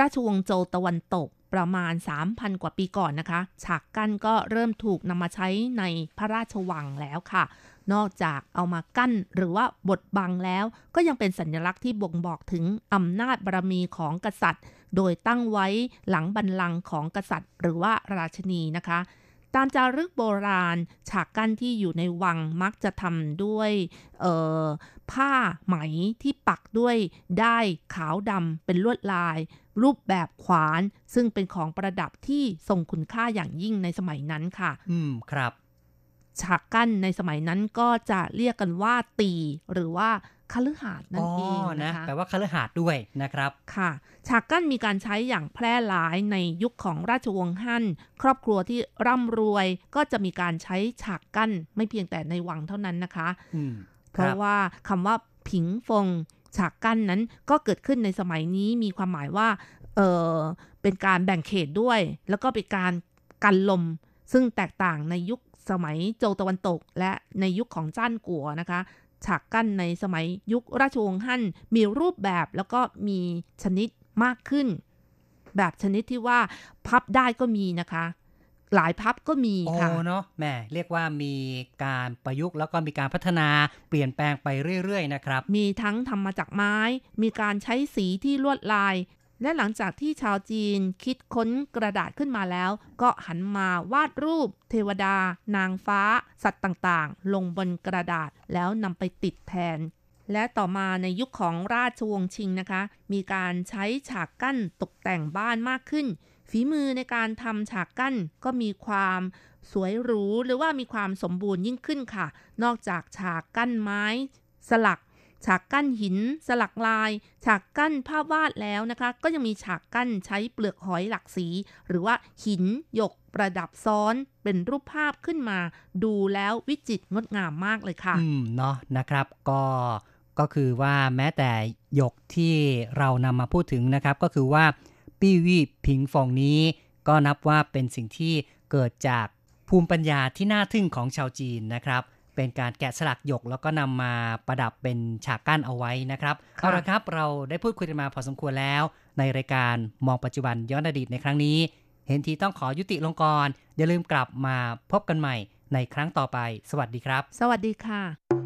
ราชวงศ์โจวตะวันตกประมาณ 3,000 กว่าปีก่อนนะคะฉากกั้นก็เริ่มถูกนำมาใช้ในพระราชวังแล้วค่ะนอกจากเอามากั้นหรือว่าบดบังแล้วก็ยังเป็นสัญลักษณ์ที่บ่งบอกถึงอำนาจบารมีของกษัตริย์โดยตั้งไว้หลังบัลลังก์ของกษัตริย์หรือว่าราชินีนะคะตามจารึกโบราณฉากกั้นที่อยู่ในวังมักจะทำด้วยผ้าไหมที่ปักด้วยด้ายขาวดำเป็นลวดลายรูปแบบขวานซึ่งเป็นของประดับที่ทรงคุณค่าอย่างยิ่งในสมัยนั้นค่ะครับฉากกั้นในสมัยนั้นก็จะเรียกกันว่าตีหรือว่าคฤหาสน์นั่นเองนะคะแปลว่าคฤหาสน์ด้วยนะครับค่ะฉากกั้นมีการใช้อย่างแพร่หลายในยุคของราชวงศ์ฮั่นครอบครัวที่ร่ำรวยก็จะมีการใช้ฉากกั้นไม่เพียงแต่ในวังเท่านั้นนะคะเพราะว่าคำว่าผิงฟงฉากกั้นนั้นก็เกิดขึ้นในสมัยนี้มีความหมายว่าเป็นการแบ่งเขตด้วยแล้วก็เป็นการกันลมซึ่งแตกต่างในยุคสมัยโจวตะวันตกและในยุคของจ้านกัวนะคะฉากกั้นในสมัยยุคราชวงศ์ฮั่นมีรูปแบบแล้วก็มีชนิดมากขึ้นแบบชนิดที่ว่าพับได้ก็มีนะคะหลายพับก็มีค่ะโอ้เนาะแหมเรียกว่ามีการประยุกต์แล้วก็มีการพัฒนาเปลี่ยนแปลงไปเรื่อยๆนะครับมีทั้งทำมาจากไม้มีการใช้สีที่ลวดลายและหลังจากที่ชาวจีนคิดค้นกระดาษขึ้นมาแล้วก็หันมาวาดรูปเทวดานางฟ้าสัตว์ต่างๆลงบนกระดาษแล้วนำไปติดแทนและต่อมาในยุคของราชวงศ์ชิงนะคะมีการใช้ฉากกั้นตกแต่งบ้านมากขึ้นฝีมือในการทำฉากกั้นก็มีความสวยหรูหรือว่ามีความสมบูรณ์ยิ่งขึ้นค่ะนอกจากฉากกั้นไม้สลักฉากกั้นหินสลักลายฉากกั้นภาพวาดแล้วนะคะก็ยังมีฉากกั้นใช้เปลือกหอยหลากสีหรือว่าหินหยกประดับซ้อนเป็นรูปภาพขึ้นมาดูแล้ววิจิตรงดงามมากเลยค่ะเนาะนะครับก็คือว่าแม้แต่หยกที่เรานำมาพูดถึงนะครับก็คือว่าปี้วี่ผิงฟงนี้ก็นับว่าเป็นสิ่งที่เกิดจากภูมิปัญญาที่น่าทึ่งของชาวจีนนะครับเป็นการแกะสลักหยกแล้วก็นำมาประดับเป็นฉากกั้นเอาไว้นะครับเอาละครับเราได้พูดคุยกันมาพอสมควรแล้วในรายการมองปัจจุบันย้อนอดีตในครั้งนี้เห็นทีต้องขอยุติลงก่อนอย่าลืมกลับมาพบกันใหม่ในครั้งต่อไปสวัสดีครับสวัสดีค่ะ